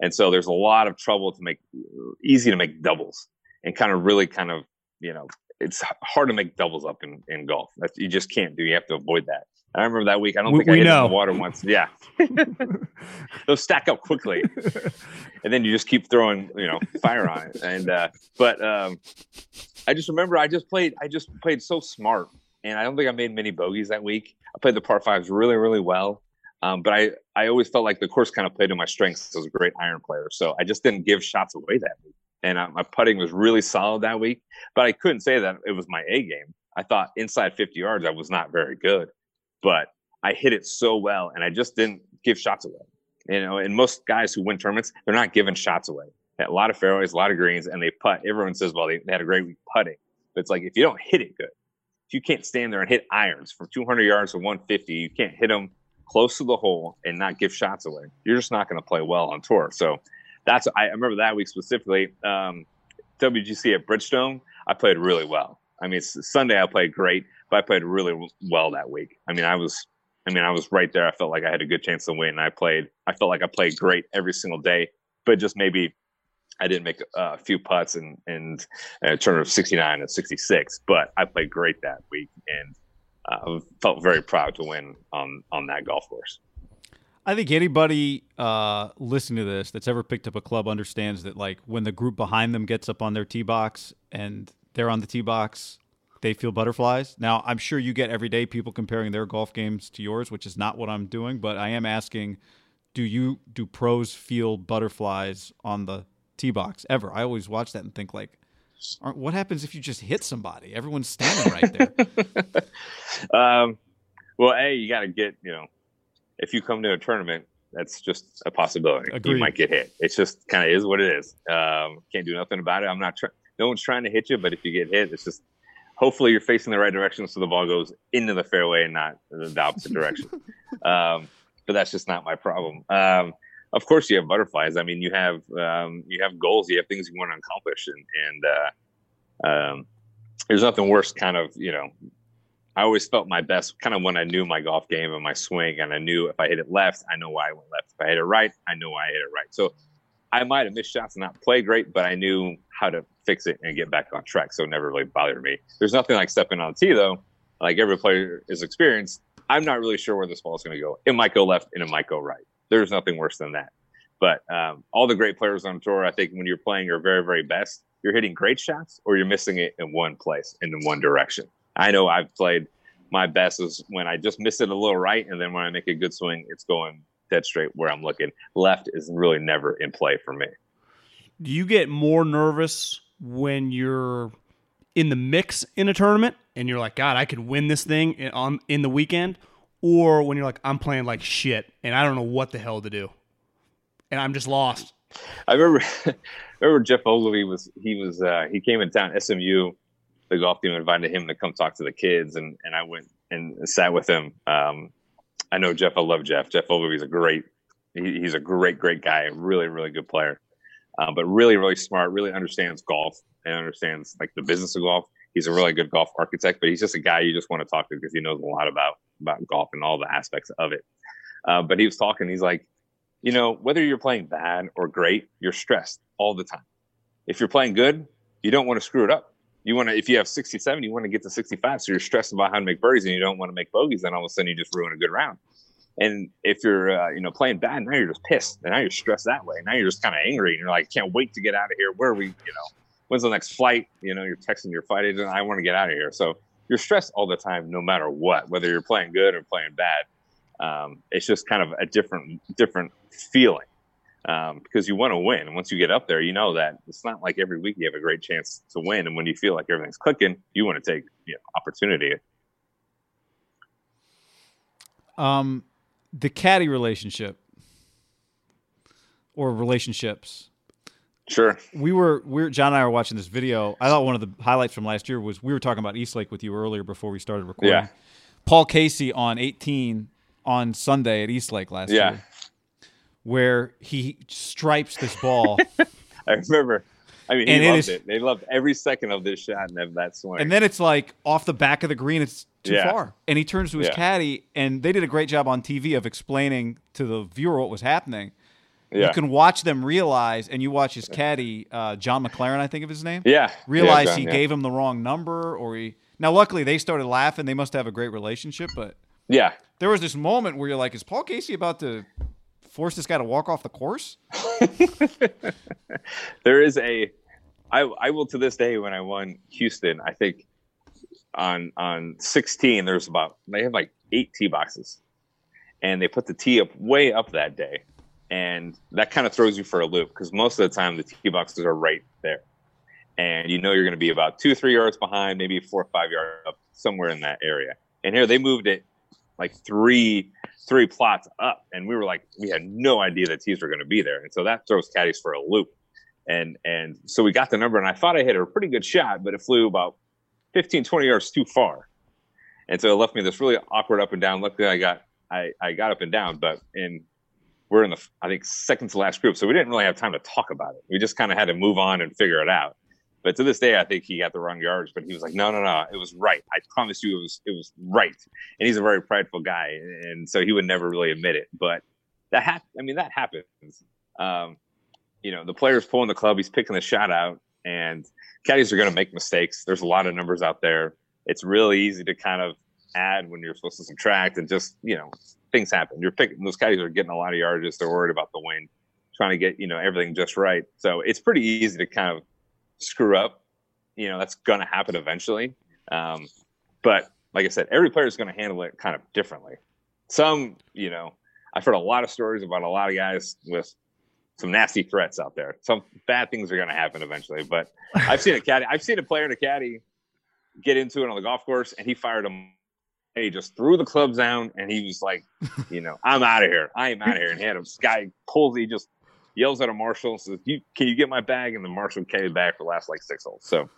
And so there's a lot of trouble easy to make doubles, and kind of, you know, it's hard to make doubles up in golf. That's, you just can't do, you have to avoid that. I remember that week. I don't think I hit in the water once. Yeah. Those stack up quickly. And then you just keep throwing, you know, fire on it. And, but I just remember I just played so smart. And I don't think I made many bogeys that week. I played the par fives really, really well. But I always felt like the course kind of played to my strengths. I was a great iron player. So I just didn't give shots away that week. And my putting was really solid that week. But I couldn't say that it was my A game. I thought inside 50 yards, I was not very good. But I hit it so well, and I just didn't give shots away. You know, and most guys who win tournaments, they're not giving shots away. They had a lot of fairways, a lot of greens, and they putt. Everyone says, well, they had a great week putting. But it's like, if you don't hit it good, if you can't stand there and hit irons from 200 yards to 150, you can't hit them close to the hole and not give shots away, you're just not going to play well on tour. So that's, I remember that week specifically, WGC at Bridgestone, I played really well. I mean, Sunday I played great. But I played really well that week. I mean, I was right there. I felt like I had a good chance to win. I felt like I played great every single day, but just maybe I didn't make a few putts and a turn of 69 and 66. But I played great that week, and I felt very proud to win on that golf course. I think anybody listening to this that's ever picked up a club understands that, like, when the group behind them gets up on their tee box and they're on the tee box, they feel butterflies. Now, I'm sure you get every day people comparing their golf games to yours, which is not what I'm doing, but I am asking, do pros feel butterflies on the tee box ever? I always watch that and think, like, what happens if you just hit somebody? Everyone's standing right there. Well, A, you got to get, you know, if you come to a tournament, that's just a possibility. Agreed. You might get hit. It's just kind of is what it is. Can't do nothing about it. No one's trying to hit you, but if you get hit, it's just, hopefully you're facing the right direction so the ball goes into the fairway and not in the opposite direction. But that's just not my problem. Of course you have butterflies. I mean, you have goals, you have things you want to accomplish. And there's nothing worse, kind of, you know, I always felt my best kind of when I knew my golf game and my swing, and I knew if I hit it left, I know why I went left. If I hit it right, I know why I hit it right. So I might have missed shots and not played great, but I knew how to fix it and get back on track, so it never really bothered me. There's nothing like stepping on the tee, though. Like, every player is experienced. I'm not really sure where this ball is going to go. It might go left and it might go right. There's nothing worse than that. But all the great players on tour, I think when you're playing your very, very best, you're hitting great shots or you're missing it in one place and in one direction. I know I've played my best is when I just miss it a little right, and then when I make a good swing, it's going dead straight where I'm looking. Left is really never in play for me. Do you get more nervous when you're in the mix in a tournament and you're like, God, I could win this thing in the weekend? or when you're like, I'm playing like shit and I don't know what the hell to do and I'm just lost? I remember Jeff Ogilvie he came in town, SMU, the golf team invited him to come talk to the kids, and I went and sat with him. I know Jeff. I love Jeff. Jeff Ogilvie's a great, he's a great, great guy, a really, really good player, but really, really smart, really understands golf and understands like the business of golf. He's a really good golf architect, but he's just a guy you just want to talk to because he knows a lot about golf and all the aspects of it. But he was talking, he's like, you know, whether you're playing bad or great, you're stressed all the time. If you're playing good, you don't want to screw it up. You want to, if you have 67, you want to get to 65. So you're stressed about how to make birdies and you don't want to make bogeys. Then all of a sudden you just ruin a good round. And if you're, you know, playing bad, now you're just pissed. And now you're stressed that way. Now you're just kind of angry. And you're like, can't wait to get out of here. Where are we, you know, when's the next flight? You know, you're texting your flight agent, I want to get out of here. So you're stressed all the time, no matter what, whether you're playing good or playing bad. It's just kind of a different feeling. Because you want to win. And once you get up there, you know that it's not like every week you have a great chance to win. And when you feel like everything's clicking, you want to take opportunity. The caddy relationship or relationships. Sure. John and I were watching this video. I thought one of the highlights from last year was we were talking about East Lake with you earlier before we started recording. Yeah. Paul Casey on 18 on Sunday at East Lake last year. Where he stripes this ball. I remember. I mean, and he loved it. They loved every second of this shot and of that swing. And then it's like off the back of the green, it's too far. And he turns to his caddy, and they did a great job on TV of explaining to the viewer what was happening. Yeah. You can watch them realize, and you watch his caddy, John McLaren, I think of his name, realize John, he gave him the wrong number. Now, luckily, they started laughing. They must have a great relationship. But there was this moment where you're like, is Paul Casey about to force this guy to walk off the course? There is I will to this day, when I won Houston, I think on 16, there's about, they have like 8 tee boxes and they put the tee up way up that day. And that kind of throws you for a loop because most of the time the tee boxes are right there. And you know, you're going to be about 2-3 yards behind, maybe 4 or 5 yards up, somewhere in that area. And here they moved it like three plots up, and we were like, we had no idea that tees were going to be there, and so that throws caddies for a loop. And so we got the number, and I thought I hit a pretty good shot, but it flew about 15-20 yards too far, and so it left me this really awkward up and down. Luckily, I got up and down, but we're in the I think second to last group, so we didn't really have time to talk about it. We just kind of had to move on and figure it out. But to this day, I think he got the wrong yards, but he was like, no, it was right. I promise you it was right. And he's a very prideful guy, and so he would never really admit it. But that happens. The player's pulling the club. He's picking the shot out, and caddies are going to make mistakes. There's a lot of numbers out there. It's really easy to kind of add when you're supposed to subtract, and just, things happen. You're picking, those caddies are getting a lot of yards. They're worried about the wind, trying to get, everything just right. So it's pretty easy to kind of screw up, that's going to happen eventually. But like I said, every player is going to handle it kind of differently. Some, I've heard a lot of stories about a lot of guys with some nasty threats out there. Some bad things are going to happen eventually, but I've seen a player and a caddy get into it on the golf course, and he fired him. He just threw the clubs down, and he was like, I'm out of here. I am out of here. And he had him he just yells at a marshal, says, can you get my bag? And the marshal came back for the last, 6 holes. So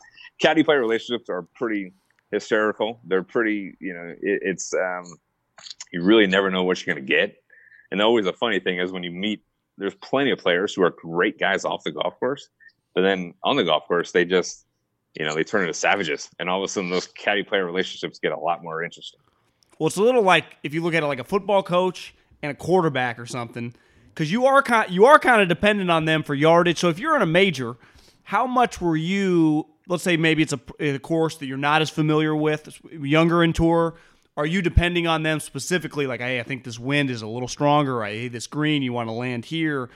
caddy-player relationships are pretty hysterical. They're pretty, you really never know what you're going to get. And always a funny thing is when you meet, there's plenty of players who are great guys off the golf course, but then on the golf course, they just, they turn into savages. And all of a sudden, those caddy-player relationships get a lot more interesting. Well, it's a little like, if you look at it like a football coach and a quarterback or something, because you are kind of dependent on them for yardage. So if you're in a major, how much were you, let's say maybe it's a course that you're not as familiar with, younger in tour, are you depending on them specifically? Like, hey, I think this wind is a little stronger. I hate this green. You want to land here.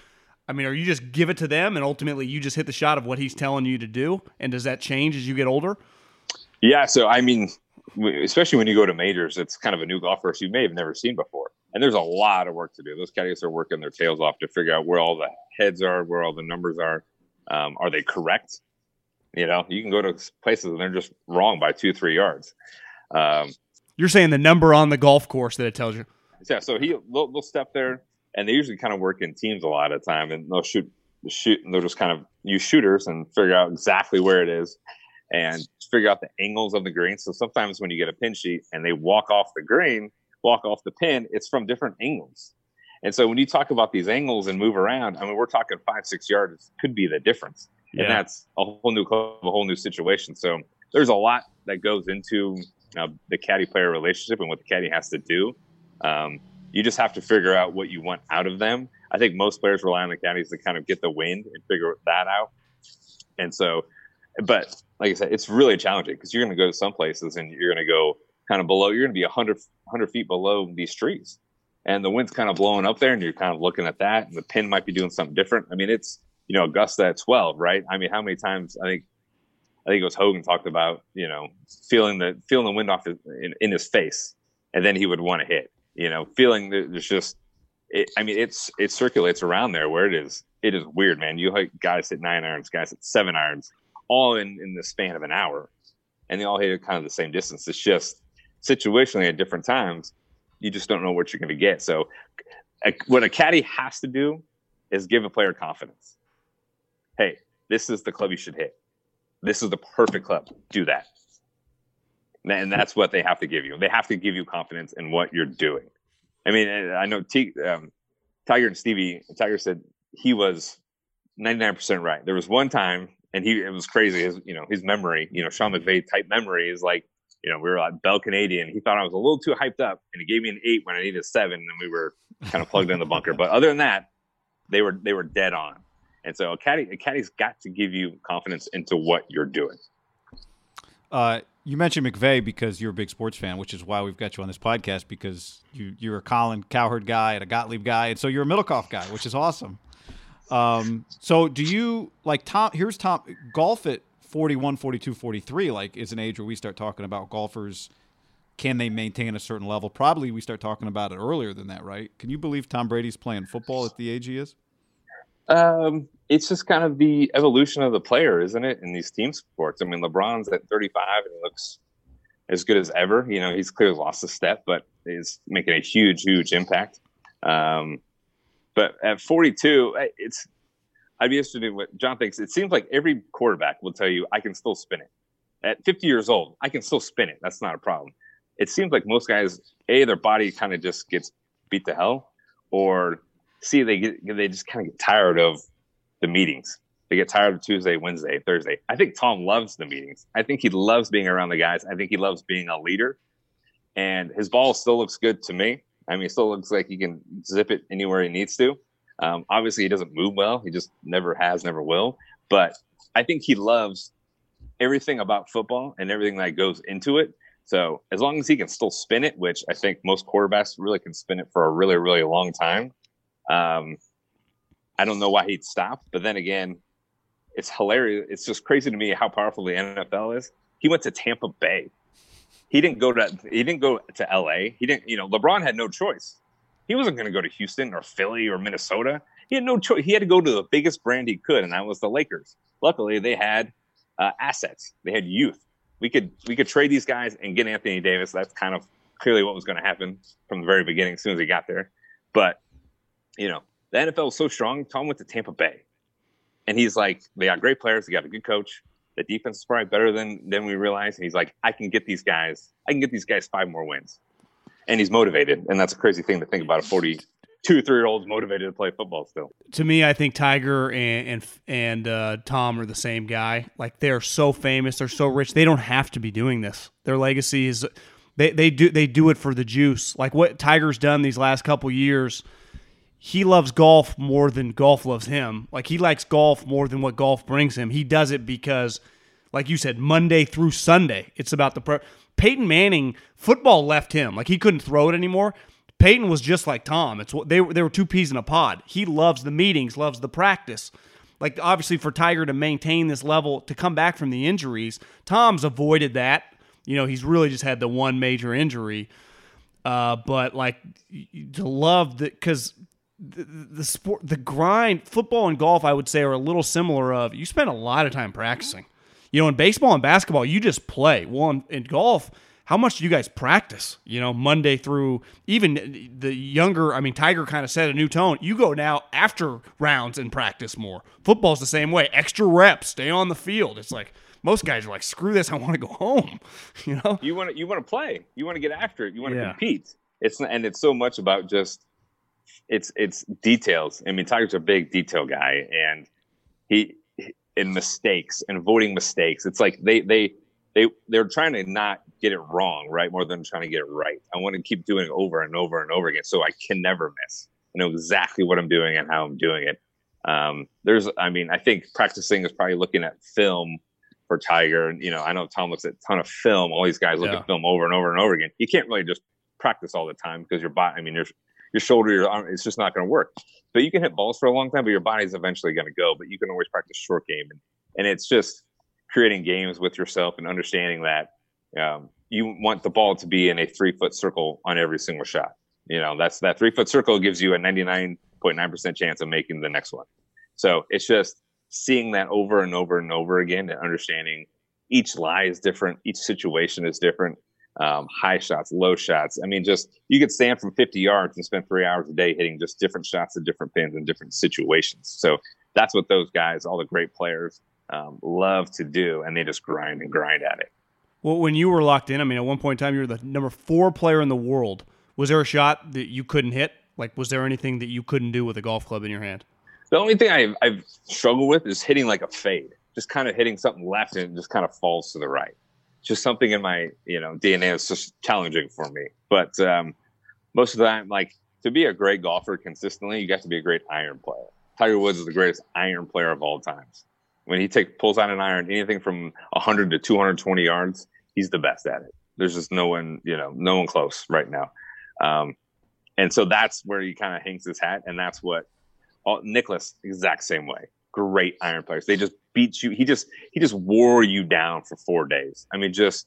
I mean, are you just give it to them and ultimately you just hit the shot of what he's telling you to do? And does that change as you get older? Yeah, so I mean, especially when you go to majors, it's kind of a new golf course you may have never seen before. And there's a lot of work to do. Those caddies are working their tails off to figure out where all the heads are, where all the numbers are. Are they correct? You can go to places and they're just wrong by 2-3 yards. You're saying the number on the golf course that it tells you. Yeah, so they'll step there, and they usually kind of work in teams a lot of the time, and they'll shoot, and they'll just kind of use shooters and figure out exactly where it is and figure out the angles of the green. So sometimes when you get a pin sheet and they walk off the green, walk off the pin, it's from different angles. And so when you talk about these angles and move around, I mean, we're talking 5-6 yards could be the difference. Yeah. And that's a whole new club, a whole new situation. So there's a lot that goes into the caddy-player relationship and what the caddy has to do. You just have to figure out what you want out of them. I think most players rely on the caddies to kind of get the wind and figure that out. And so, but like I said, it's really challenging because you're going to go to some places and you're going to go kind of below. You're going to be 100 feet below these trees. And the wind's kind of blowing up there, and you're kind of looking at that, and the pin might be doing something different. I mean, it's, you know, Augusta at 12, right? I mean, how many times I think it was Hogan talked about, you know, feeling the wind off in his face, and then he would want to hit, you know, feeling that there's just, it circulates around there where it is. It is weird, man. You like guys hit 9 irons, guys hit 7 irons, all in the span of an hour, and they all hit kind of the same distance. It's just situationally at different times. You just don't know what you're going to get. So what a caddy has to do is give a player confidence. Hey, this is the club you should hit. This is the perfect club. Do that. And that's what they have to give you. They have to give you confidence in what you're doing. I mean, I know Tiger and Stevie, Tiger said he was 99% right. There was one time, and it was crazy. His memory, Sean McVay type memory is like, we were like Bell Canadian. He thought I was a little too hyped up, and he gave me an 8 when I needed a 7, and we were kind of plugged in the bunker. But other than that, they were dead on. And so a caddy's got to give you confidence into what you're doing. You mentioned McVay because you're a big sports fan, which is why we've got you on this podcast, because you're a Colin Cowherd guy and a Gottlieb guy, and so you're a Middlecoff guy, which is awesome. So do you like Tom? Here's Tom golf at 41, 42, 43, like, is an age where we start talking about golfers. Can they maintain a certain level? Probably we start talking about it earlier than that, right? Can you believe Tom Brady's playing football at the age he is? It's just kind of the evolution of the player, isn't it, in these team sports? I mean, LeBron's at 35 and he looks as good as ever. You know, he's clearly lost a step, but he's making a huge, huge impact. But at 42, I'd be interested in what John thinks. It seems like every quarterback will tell you, I can still spin it. At 50 years old, I can still spin it. That's not a problem. It seems like most guys, A, their body kind of just gets beat to hell, or C, they just kind of get tired of the meetings. They get tired of Tuesday, Wednesday, Thursday. I think Tom loves the meetings. I think he loves being around the guys. I think he loves being a leader. And his ball still looks good to me. I mean, it still looks like he can zip it anywhere he needs to. Obviously, he doesn't move well. He just never has, never will. But I think he loves everything about football and everything that goes into it. So as long as he can still spin it, which I think most quarterbacks really can spin it for a really, really long time, I don't know why he'd stop. But then again, it's hilarious. It's just crazy to me how powerful the NFL is. He went to Tampa Bay. He didn't go to LA. He didn't. LeBron had no choice. He wasn't going to go to Houston or Philly or Minnesota. He had no choice. He had to go to the biggest brand he could, and that was the Lakers. Luckily, they had assets. They had youth. We could trade these guys and get Anthony Davis. That's kind of clearly what was going to happen from the very beginning as soon as he got there. But, the NFL was so strong, Tom went to Tampa Bay. And he's like, they got great players. They got a good coach. The defense is probably better than we realized. And he's like, I can get these guys 5 more wins. And he's motivated, and that's a crazy thing to think about, a 42-3-year-old motivated to play football still. To me, I think Tiger and Tom are the same guy. Like, they're so famous, they're so rich, they don't have to be doing this. Their legacy is they do it for the juice. Like what Tiger's done these last couple years, he loves golf more than golf loves him. Like, he likes golf more than what golf brings him. He does it because, like you said, Monday through Sunday, it's about the Peyton Manning, football left him. Like, he couldn't throw it anymore. Peyton was just like Tom. They were 2 peas in a pod. He loves the meetings, loves the practice. Like, obviously, for Tiger to maintain this level, to come back from the injuries, Tom's avoided that. He's really just had the one major injury. But, like, to love that, because the sport, the grind, football and golf, I would say, are a little similar of you spend a lot of time practicing. In baseball and basketball, you just play. Well, in golf, how much do you guys practice? You know, Monday through even the younger, I mean, Tiger kind of set a new tone. You go now after rounds and practice more. Football's the same way. Extra reps, stay on the field. It's like most guys are like, screw this, I want to go home. You know, you want to play. You want to get after it. You want to compete. It's so much about just it's details. I mean, Tiger's a big detail guy, and in mistakes and voting mistakes. It's like they're trying to not get it wrong, right? More than trying to get it right. I want to keep doing it over and over and over again, so I can never miss. I know exactly what I'm doing and how I'm doing it. I think practicing is probably looking at film for Tiger. And, you know, I know Tom looks at a ton of film. All these guys look at film over and over and over again. You can't really just practice all the time because your body, I mean, your shoulder, your arm, it's just not going to work. But you can hit balls for a long time, but your body's eventually going to go. But you can always practice short game. And it's just creating games with yourself and understanding that you want the ball to be in a 3-foot circle on every single shot. You know, that's that 3-foot circle gives you a 99.9% chance of making the next one. So it's just seeing that over and over and over again and understanding each lie is different. Each situation is different. High shots, low shots. I mean, just you could stand from 50 yards and spend 3 hours a day hitting just different shots at different pins in different situations. So that's what those guys, all the great players, love to do, and they just grind and grind at it. Well, when you were locked in, I mean, at one point in time, you were the number 4 player in the world. Was there a shot that you couldn't hit? Like, was there anything that you couldn't do with a golf club in your hand? The only thing I've struggled with is hitting like a fade, just kind of hitting something left and it just kind of falls to the right. Just something in my, you know, DNA is just challenging for me. But most of the time, like, to be a great golfer consistently, you got to be a great iron player. Tiger Woods is the greatest iron player of all times. When he pulls out an iron, anything from 100 to 220 yards, he's the best at it. There's just no one close right now. And so that's where he kind of hangs his hat. And that's what Nicklaus, exact same way. Great iron players. They just beat you. He just wore you down for 4 days. I mean, just,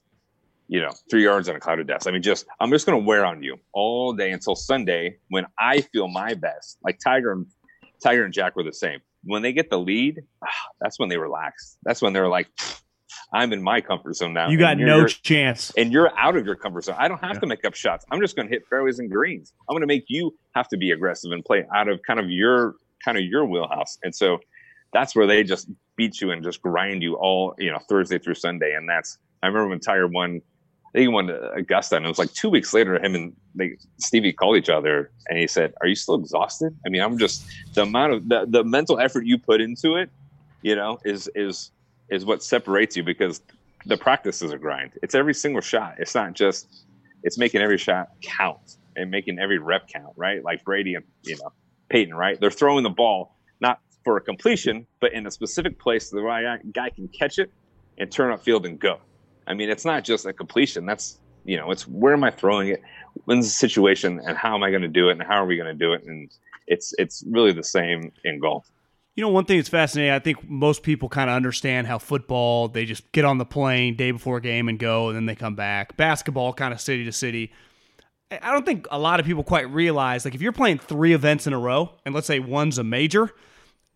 you know, 3 yards on a cloud of dust. I mean, just, I'm just going to wear on you all day until Sunday when I feel my best. Like Tiger and Jack were the same. When they get the lead, that's when they relax. That's when they're like, I'm in my comfort zone now. You got no chance. And you're out of your comfort zone. I don't have to make up shots. I'm just going to hit fairways and greens. I'm going to make you have to be aggressive and play out of kind of your wheelhouse. And so that's where they just beat you and just grind you all, you know, Thursday through Sunday. And that's, I remember when Tiger won, I think he won Augusta, and it was like 2 weeks later, him and Stevie called each other and he said, "Are you still exhausted?" I mean, I'm just, the amount of the mental effort you put into it, you know, is what separates you, because the practice is a grind. It's every single shot. It's not just, it's making every shot count and making every rep count, right? Like Brady and, you know, Peyton, right? They're throwing the ball, not for a completion, but in a specific place so the guy can catch it and turn up field and go. I mean, it's not just a completion. That's, you know, it's where am I throwing it? When's the situation and how am I going to do it? And how are we going to do it? And it's really the same in golf. You know, one thing that's fascinating, I think most people kind of understand how football, they just get on the plane day before game and go, and then they come back. Basketball, kind of city to city. I don't think a lot of people quite realize, like, if you're playing 3 events in a row, and let's say one's a major,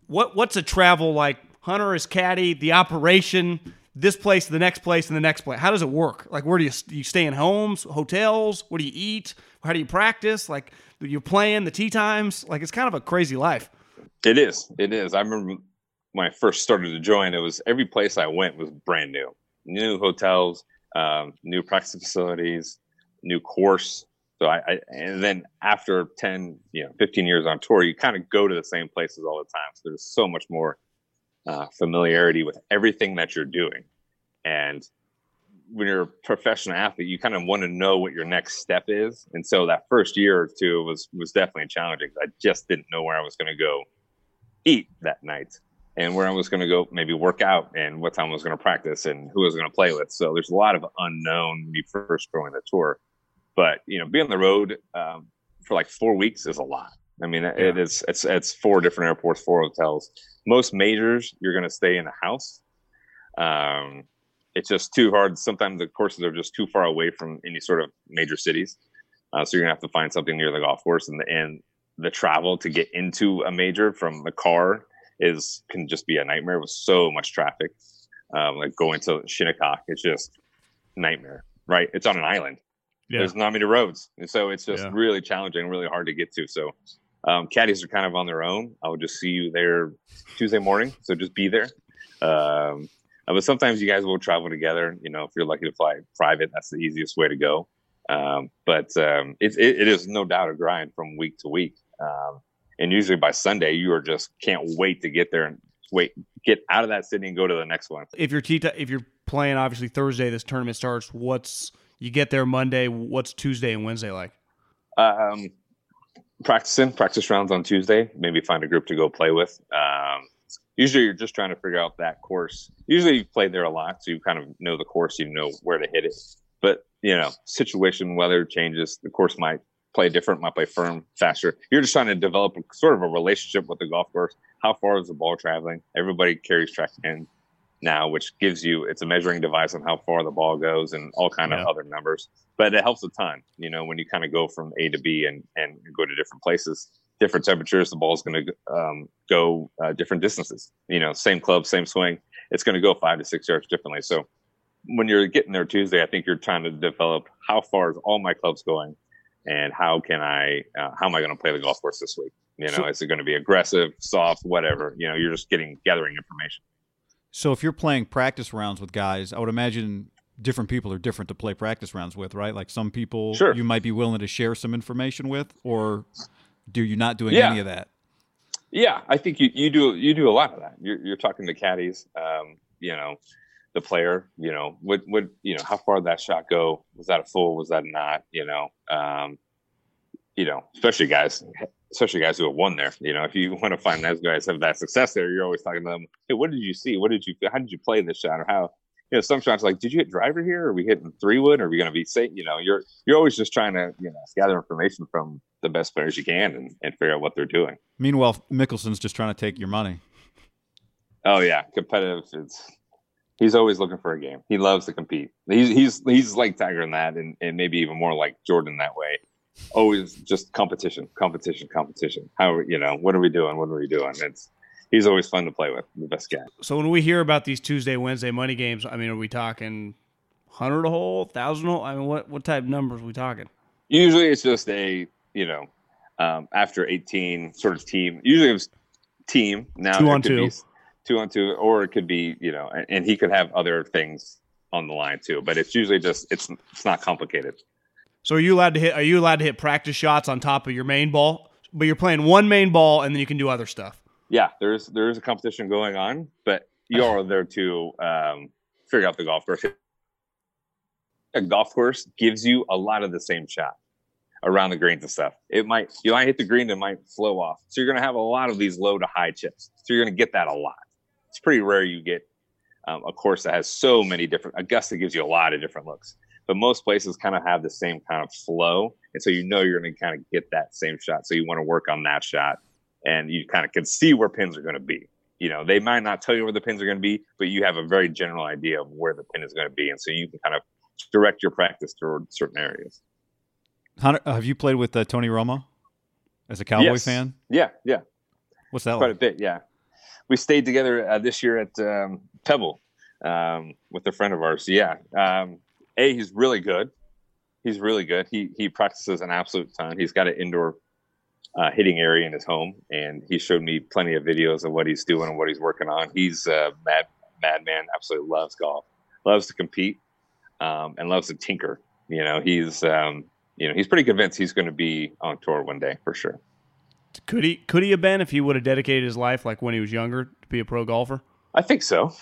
what's a travel like? Hunter is caddy, the operation, this place, the next place, and the next place. How does it work? Like, where do you stay in homes, hotels? What do you eat? How do you practice? Like, you're playing, the tee times. Like, it's kind of a crazy life. It is. I remember when I first started to join, it was every place I went was brand new. New hotels, new practice facilities, new course. So and then after 10, you know, 15 years on tour, you kind of go to the same places all the time. So there's so much more familiarity with everything that you're doing. And when you're a professional athlete, you kind of want to know what your next step is. And so that first year or two was definitely challenging. I just didn't know where I was going to go eat that night and where I was going to go maybe work out and what time I was going to practice and who I was going to play with. So there's a lot of unknown when you first join the tour. But, you know, being on the road for like 4 weeks is a lot. I mean, it's 4 different airports, 4 hotels. Most majors, you're going to stay in a house. It's just too hard. Sometimes the courses are just too far away from any sort of major cities. So you're going to have to find something near the golf course. And the travel to get into a major from the car can just be a nightmare with so much traffic. Like going to Shinnecock, it's just nightmare. right? It's on an island. Yeah. There's not many roads. And so it's just really challenging, really hard to get to. So caddies are kind of on their own. I would just see you there Tuesday morning. So just be there. But sometimes you guys will travel together. You know, if you're lucky to fly private, that's the easiest way to go. But it is no doubt a grind from week to week. And usually by Sunday, you are just can't wait to get there and get out of that city and go to the next one. If you're playing, obviously Thursday, this tournament starts. You get there Monday. What's Tuesday and Wednesday like? Practice rounds on Tuesday. Maybe find a group to go play with. Usually you're just trying to figure out that course. Usually you've played there a lot, so you kind of know the course. You know where to hit it. But, you know, situation, weather changes. The course might play different, might play firm, faster. You're just trying to develop sort of a relationship with the golf course. How far is the ball traveling? Everybody carries track in now, which gives you, it's a measuring device on how far the ball goes and all kind of other numbers. But it helps a ton, you know, when you kind of go from A to B and go to different places. Different temperatures, the ball's going to go different distances. You know, same club, same swing. It's going to go 5 to 6 yards differently. So when you're getting there Tuesday, I think you're trying to develop how far is all my clubs going, and how am I going to play the golf course this week? You know, is it going to be aggressive, soft, whatever? You know, you're just gathering information. So if you're playing practice rounds with guys, I would imagine different people are different to play practice rounds with, right? Like some people you might be willing to share some information with, or do you not doing any of that? Yeah, I think you do a lot of that. You're talking to caddies, you know, the player, you know, would you know, how far did that shot go? Was that a full? Was that not? You know, especially guys who have won there. You know, if you want to find those guys have that success there, you're always talking to them. Hey, what did you see? What did you? How did you play this shot? Or how? You know, some shots like, did you hit driver here? Are we hitting 3-wood? Are we going to be safe? You know, you're always just trying to, you know, gather information from the best players you can and figure out what they're doing. Meanwhile, Mickelson's just trying to take your money. Oh yeah, competitive. He's always looking for a game. He loves to compete. He's like Tiger in that, and maybe even more like Jordan that way. Always just competition. How, you know, what are we doing? He's always fun to play with, the best guy. So when we hear about these Tuesday, Wednesday money games, I mean, are we talking 100 a hole, 1,000 a hole? I mean, what type of numbers are we talking? Usually it's just a, you know, after 18 sort of team. Usually it was team. Now 2-on-2. 2-on-2, or it could be, you know, and he could have other things on the line too. But it's usually just, it's not complicated. So are you allowed to hit practice shots on top of your main ball? But you're playing one main ball and then you can do other stuff. Yeah, there is a competition going on, but you are there to figure out the golf course. A golf course gives you a lot of the same shot around the greens and stuff. You might hit the green, it might flow off. So you're going to have a lot of these low to high chips. So you're going to get that a lot. It's pretty rare you get a course that has so many different. Augusta gives you a lot of different looks, but most places kind of have the same kind of flow, and so you know you're going to kind of get that same shot. So you want to work on that shot. And you kind of can see where pins are going to be. You know, they might not tell you where the pins are going to be, but you have a very general idea of where the pin is going to be. And so you can kind of direct your practice toward certain areas. Hunter, have you played with Tony Romo as a Cowboy fan? Yeah, yeah. What's that Quite a bit, yeah. We stayed together this year at Pebble with a friend of ours. Yeah. He's really good. He practices an absolute ton. He's got an indoor hitting area in his home, and he showed me plenty of videos of what he's doing and what he's working on. He's a madman, absolutely loves golf, loves to compete, and loves to tinker. You know, he's pretty convinced he's going to be on tour one day for sure. Could he have been if he would have dedicated his life, like when he was younger, to be a pro golfer? I think so.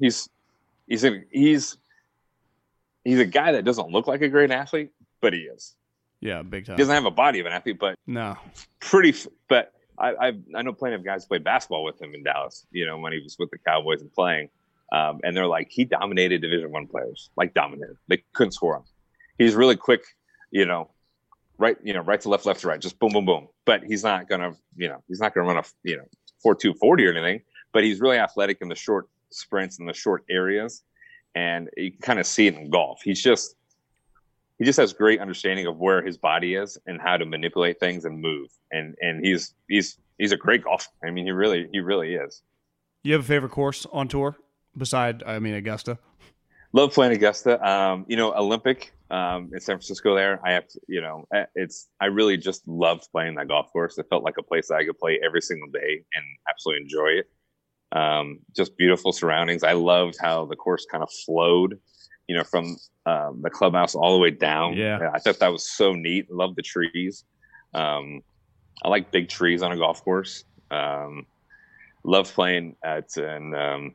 He's a guy that doesn't look like a great athlete, but he is. Yeah, big time. He doesn't have a body of an athlete, but no, pretty. But I know plenty of guys played basketball with him in Dallas. You know, when he was with the Cowboys and playing, and they're like, he dominated Division I players, like dominated. They couldn't score him. He's really quick, you know, right, you know, right to left, left to right, just boom, boom, boom. But he's not gonna, you know, run a 4.2 40 or anything. But he's really athletic in the short sprints and the short areas, and you can kind of see it in golf. He just has great understanding of where his body is and how to manipulate things and move. And he's a great golfer. I mean, he really is. You have a favorite course on tour beside, I mean, Augusta? Love playing Augusta. Olympic in San Francisco there. I really just loved playing that golf course. It felt like a place that I could play every single day and absolutely enjoy it. Just beautiful surroundings. I loved how the course kind of flowed, from the clubhouse all the way down. Yeah. I thought that was so neat. Love the trees. I like big trees on a golf course. Love playing at an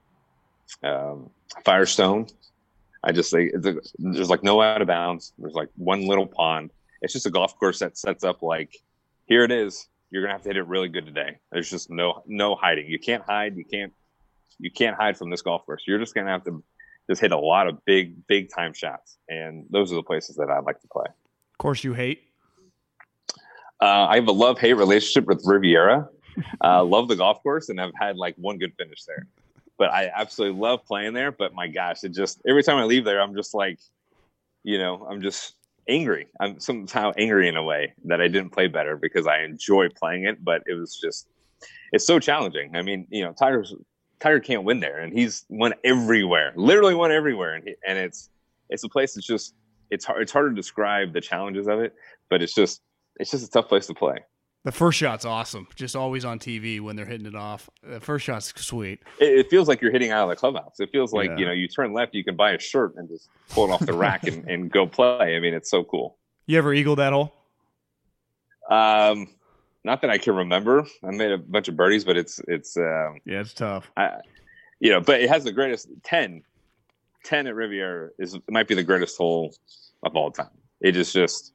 Firestone. I just think there's like no out of bounds. There's like one little pond. It's just a golf course that sets up like, here it is. You're gonna have to hit it really good today. There's just no hiding. You can't hide. You can't hide from this golf course. You're just gonna have to just hit a lot of big time shots. And those are the places that I like to play. Of course, you hate. I have a love-hate relationship with Riviera. Love the golf course, and I've had like one good finish there. But I absolutely love playing there. But my gosh, it just every time I leave there, I'm just like, I'm just angry. I'm somehow angry in a way that I didn't play better because I enjoy playing it. But it was just, it's so challenging. I mean, Tiger can't win there, and he's won everywhere, literally won everywhere. And it's a place that's just it's hard to describe the challenges of it, but it's just a tough place to play. The first shot's awesome. Just always on TV when they're hitting it off. The first shot's sweet. It feels like you're hitting out of the clubhouse. It feels like, you turn left, you can buy a shirt and just pull it off the rack and go play. I mean, it's so cool. You ever eagle that hole? Not that I can remember. I made a bunch of birdies, but it's it's tough. But it has the greatest 10 at Riviera might be the greatest hole of all time. It is just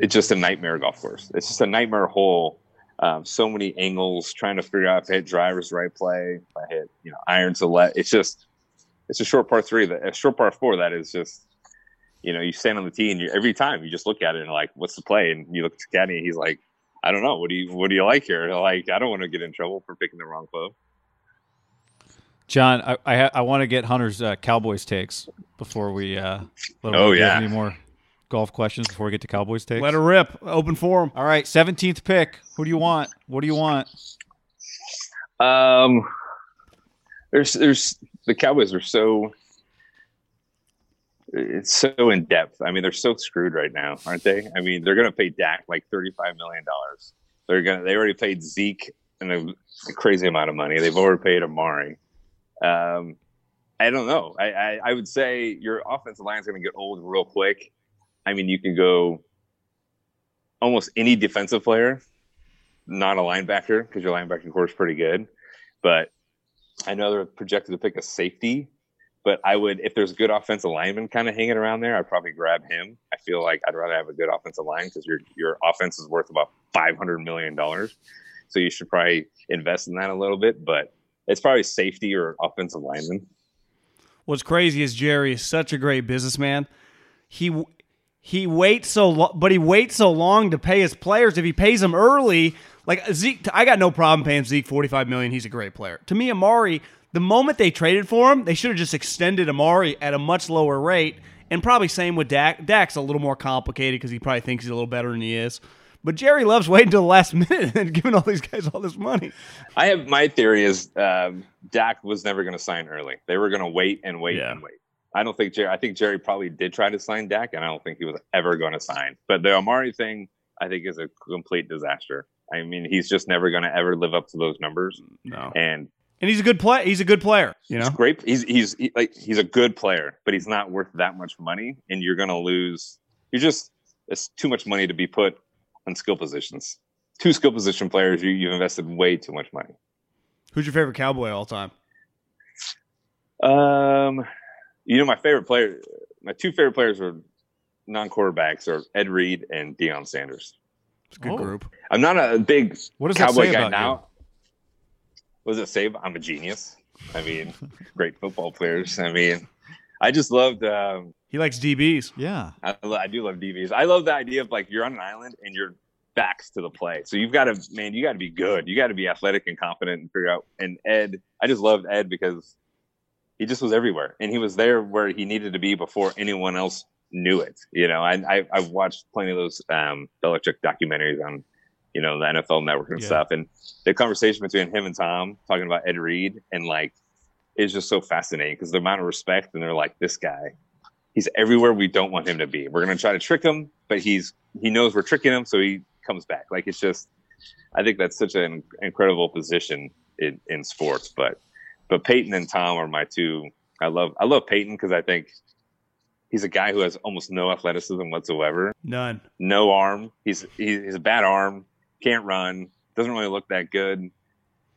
it's just a nightmare golf course. It's just a nightmare hole. So many angles, trying to figure out if I hit driver's right play, if I hit, iron to left. It's a short par three. A short par four that is just, you stand on the tee and every time you just look at it and you're like, what's the play? And you look at the caddy and he's like, I don't know. What do you like here? Like, I don't want to get in trouble for picking the wrong club. John, I want to get Hunter's Cowboys takes before we have any more golf questions before we get to Cowboys takes. Let her rip. Open forum. All right, 17th pick. Who do you want? What do you want? There's the Cowboys are so it's so in depth. I mean, they're so screwed right now, aren't they? I mean, they're going to pay Dak like $35 million. They already paid Zeke a crazy amount of money. They've overpaid Amari. I don't know. I would say your offensive line is going to get old real quick. I mean, you can go almost any defensive player, not a linebacker, because your linebacking core is pretty good. But I know they're projected to pick a safety. But I would, if there's a good offensive lineman kind of hanging around there, I'd probably grab him. I feel like I'd rather have a good offensive line because your offense is worth about $500 million. So you should probably invest in that a little bit. But it's probably safety or offensive lineman. What's crazy is Jerry is such a great businessman. He waits so long to pay his players. If he pays them early, like Zeke, I got no problem paying Zeke $45 million. He's a great player. To me, Amari, the moment they traded for him, they should have just extended Amari at a much lower rate, and probably same with Dak. Dak's a little more complicated because he probably thinks he's a little better than he is. But Jerry loves waiting until the last minute and giving all these guys all this money. My theory is Dak was never going to sign early. They were going to wait. I think Jerry probably did try to sign Dak, and I don't think he was ever going to sign. But the Amari thing, I think, is a complete disaster. I mean, he's just never going to ever live up to those numbers. No, and he's a good play. He's a good player. He's great. He's a good player, but he's not worth that much money. And you're going to lose. It's too much money to be put on skill positions. Two skill position players, you've invested way too much money. Who's your favorite Cowboy of all time? My two favorite players are non-quarterbacks, are Ed Reed and Deion Sanders. It's a good group. I'm not a big Cowboy guy now. What does it say? I'm a genius. I mean, great football players. I mean, I just loved. He likes DBs. Yeah, I do love DBs. I love the idea of like you're on an island and your backs to the play. So you got to be good. You got to be athletic and confident and figure out. And Ed, I just loved Ed because he just was everywhere, and he was there where he needed to be before anyone else knew it. I've watched plenty of those Belichick documentaries on, the NFL Network and stuff, and the conversation between him and Tom talking about Ed Reed and like is just so fascinating because the amount of respect, and they're like, this guy, he's everywhere we don't want him to be. We're going to try to trick him, but he knows we're tricking him, so he comes back. Like, it's just, I think that's such an incredible position in sports. But Peyton and Tom are my two. I love Peyton because I think he's a guy who has almost no athleticism whatsoever. None. No arm. He's a bad arm. Can't run. Doesn't really look that good.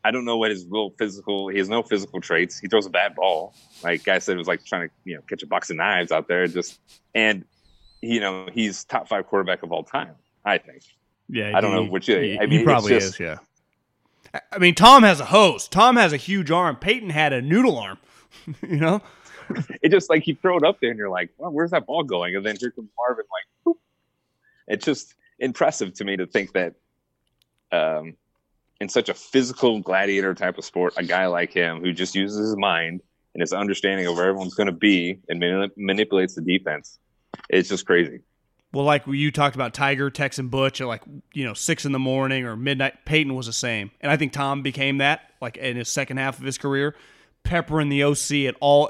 I don't know what his real physical. He has no physical traits. He throws a bad ball. Like guy said, it was like trying to catch a box of knives out there. He's top 5 quarterback of all time, I think. Yeah, I don't know which. I mean, he probably is. Yeah. I mean, Tom has a hose. Tom has a huge arm. Peyton had a noodle arm. It just like you throw it up there and you're like, well, where's that ball going? And then here comes Marvin. Like, boop. It's just impressive to me to think that in such a physical gladiator type of sport, a guy like him who just uses his mind and his understanding of where everyone's going to be and manipulates the defense. It's just crazy. Well, like you talked about Tiger, Tex, and Butch at 6 in the morning or midnight. Peyton was the same. And I think Tom became that, like in his second half of his career, peppering the OC at all,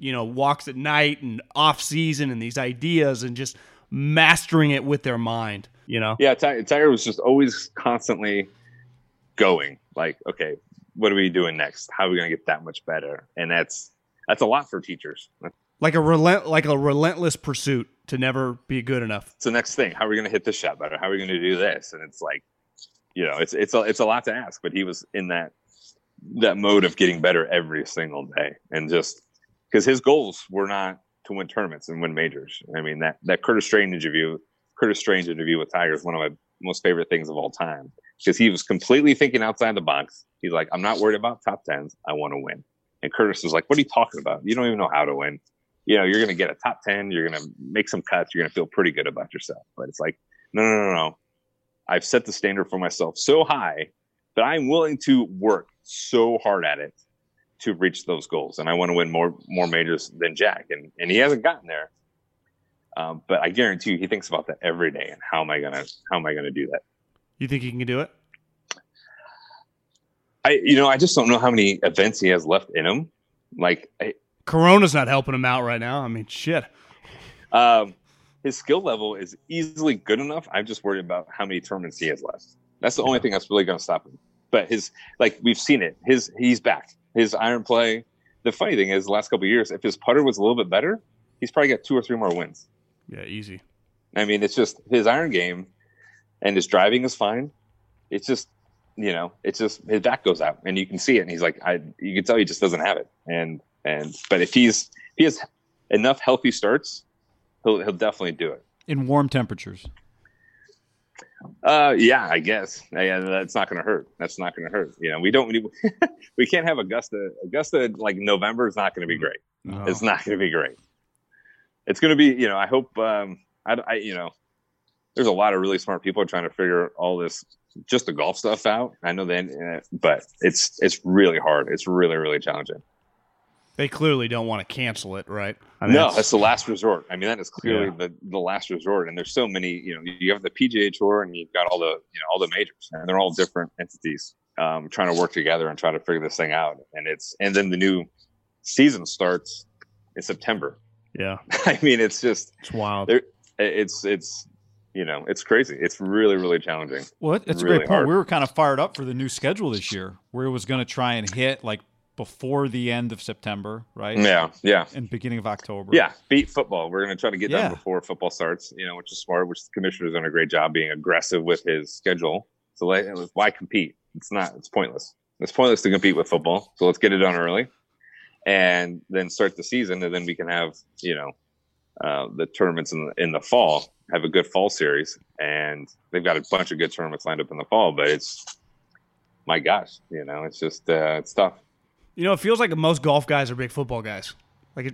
walks at night and off season and these ideas and just mastering it with their mind, Yeah, Tiger was just always constantly going like, okay, what are we doing next? How are we going to get that much better? And that's a lot for teachers. Like a relentless pursuit to never be good enough. It's the next thing. How are we going to hit this shot better? How are we going to do this? And it's like, it's a lot to ask, but he was in that mode of getting better every single day. And just because his goals were not to win tournaments and win majors. I mean, that Curtis Strange interview with Tiger is one of my most favorite things of all time because he was completely thinking outside the box. He's like, I'm not worried about top 10s. I want to win. And Curtis was like, what are you talking about? You don't even know how to win. You're going to get a top 10. You're going to make some cuts. You're going to feel pretty good about yourself. But it's like, no. I've set the standard for myself so high that I'm willing to work so hard at it to reach those goals. And I want to win more majors than Jack. And he hasn't gotten there. But I guarantee you, he thinks about that every day. And how am I going to do that? You think he can do it? I just don't know how many events he has left in him. Corona's not helping him out right now. I mean, shit. His skill level is easily good enough. I'm just worried about how many tournaments he has left. That's the only thing that's really going to stop him. But his, we've seen it. He's back. His iron play. The funny thing is, the last couple of years, if his putter was a little bit better, he's probably got 2 or 3 more wins. Yeah, easy. I mean, it's just his iron game, and his driving is fine. It's just, his back goes out, and you can see it. And he's like, you can tell he just doesn't have it. But if he has enough healthy starts, he'll definitely do it in warm temperatures. Yeah, I guess. Yeah, that's not going to hurt. We can't have Augusta. Augusta November is not going to be great. No. It's not going to be great. It's going to be I hope there's a lot of really smart people trying to figure all this just the golf stuff out. I know that, but it's really hard. It's really, really challenging. They clearly don't want to cancel it, right? That's the last resort. I mean, that is clearly the last resort. And there's so many, you have the PGA Tour and you've got all the, all the majors, and they're all different entities trying to work together and try to figure this thing out. And then the new season starts in September. Yeah. I mean, it's wild. It's crazy. It's really, really challenging. Well, it's really a great point. Hard. We were kind of fired up for the new schedule this year where it was going to try and hit before the end of September, right? Yeah. And beginning of October. Yeah, beat football. We're going to try to get done before football starts, which is smart, which the commissioner's done a great job being aggressive with his schedule. So why compete? It's pointless. It's pointless to compete with football. So let's get it done early and then start the season. And then we can have, the tournaments in the fall, have a good fall series. And they've got a bunch of good tournaments lined up in the fall, but it's just, it's tough. It feels like most golf guys are big football guys. I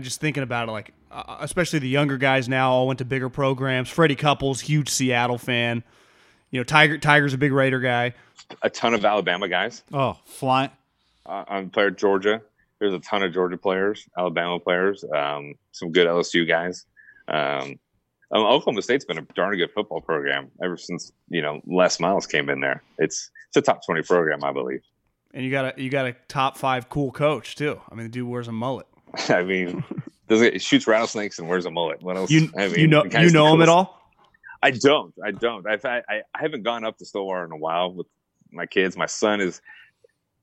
just thinking about it, especially the younger guys now all went to bigger programs. Freddie Couples, huge Seattle fan. Tiger's a big Raider guy. A ton of Alabama guys. Oh, flying. I'm player Georgia. There's a ton of Georgia players, Alabama players, some good LSU guys. Oklahoma State's been a darn good football program ever since Les Miles came in there. It's a top 20 program, I believe. And you got a top five cool coach too. I mean, the dude wears a mullet. I mean, shoots rattlesnakes and wears a mullet. What else? You know him at all? I don't. I haven't gone up to Stillwater in a while with my kids. My son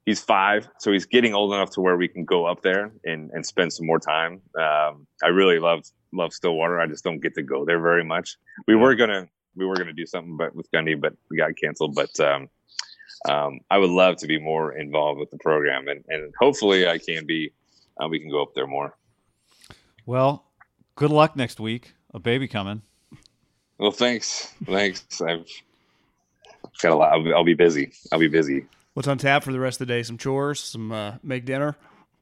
he's 5, so he's getting old enough to where we can go up there and spend some more time. I really love Stillwater. I just don't get to go there very much. We were gonna do something, but with Gundy, but we got canceled. But I would love to be more involved with the program, and hopefully I can be. We can go up there more. Well, good luck next week. A baby coming. Well, thanks. I've got a lot. I'll be busy. What's on tap for the rest of the day? Some chores, some make dinner,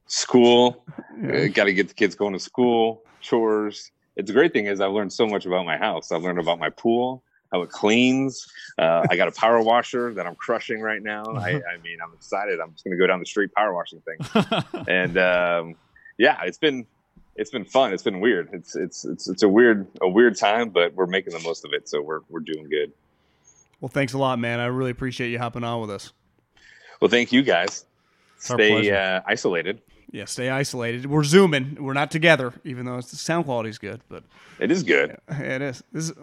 school. Yeah. Got to get the kids going to school. Chores. The great thing is I've learned so much about my house. I've learned about my pool, how it cleans. I got a power washer that I'm crushing right now. I mean, I'm excited. I'm just going to go down the street power washing thing. And it's been fun. It's been weird. It's a weird time, but we're making the most of it. So we're doing good. Well, thanks a lot, man. I really appreciate you hopping on with us. Well, thank you guys. Stay isolated. Yeah, stay isolated. We're Zooming. We're not together, even though the sound quality's good, but it is good. Yeah, it is.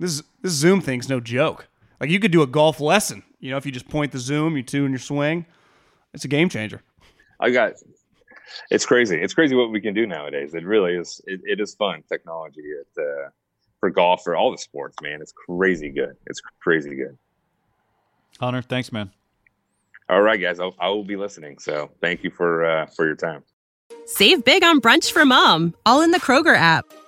This Zoom thing's no joke. Like, you could do a golf lesson. You know, if you just point the Zoom, you tune your swing, it's a game changer. It's crazy. It's crazy what we can do nowadays. It really is. It is fun technology for golf, for all the sports, man. It's crazy good. Hunter, thanks, man. All right, guys, I will be listening. So thank you for your time. Save big on brunch for mom, all in the Kroger app.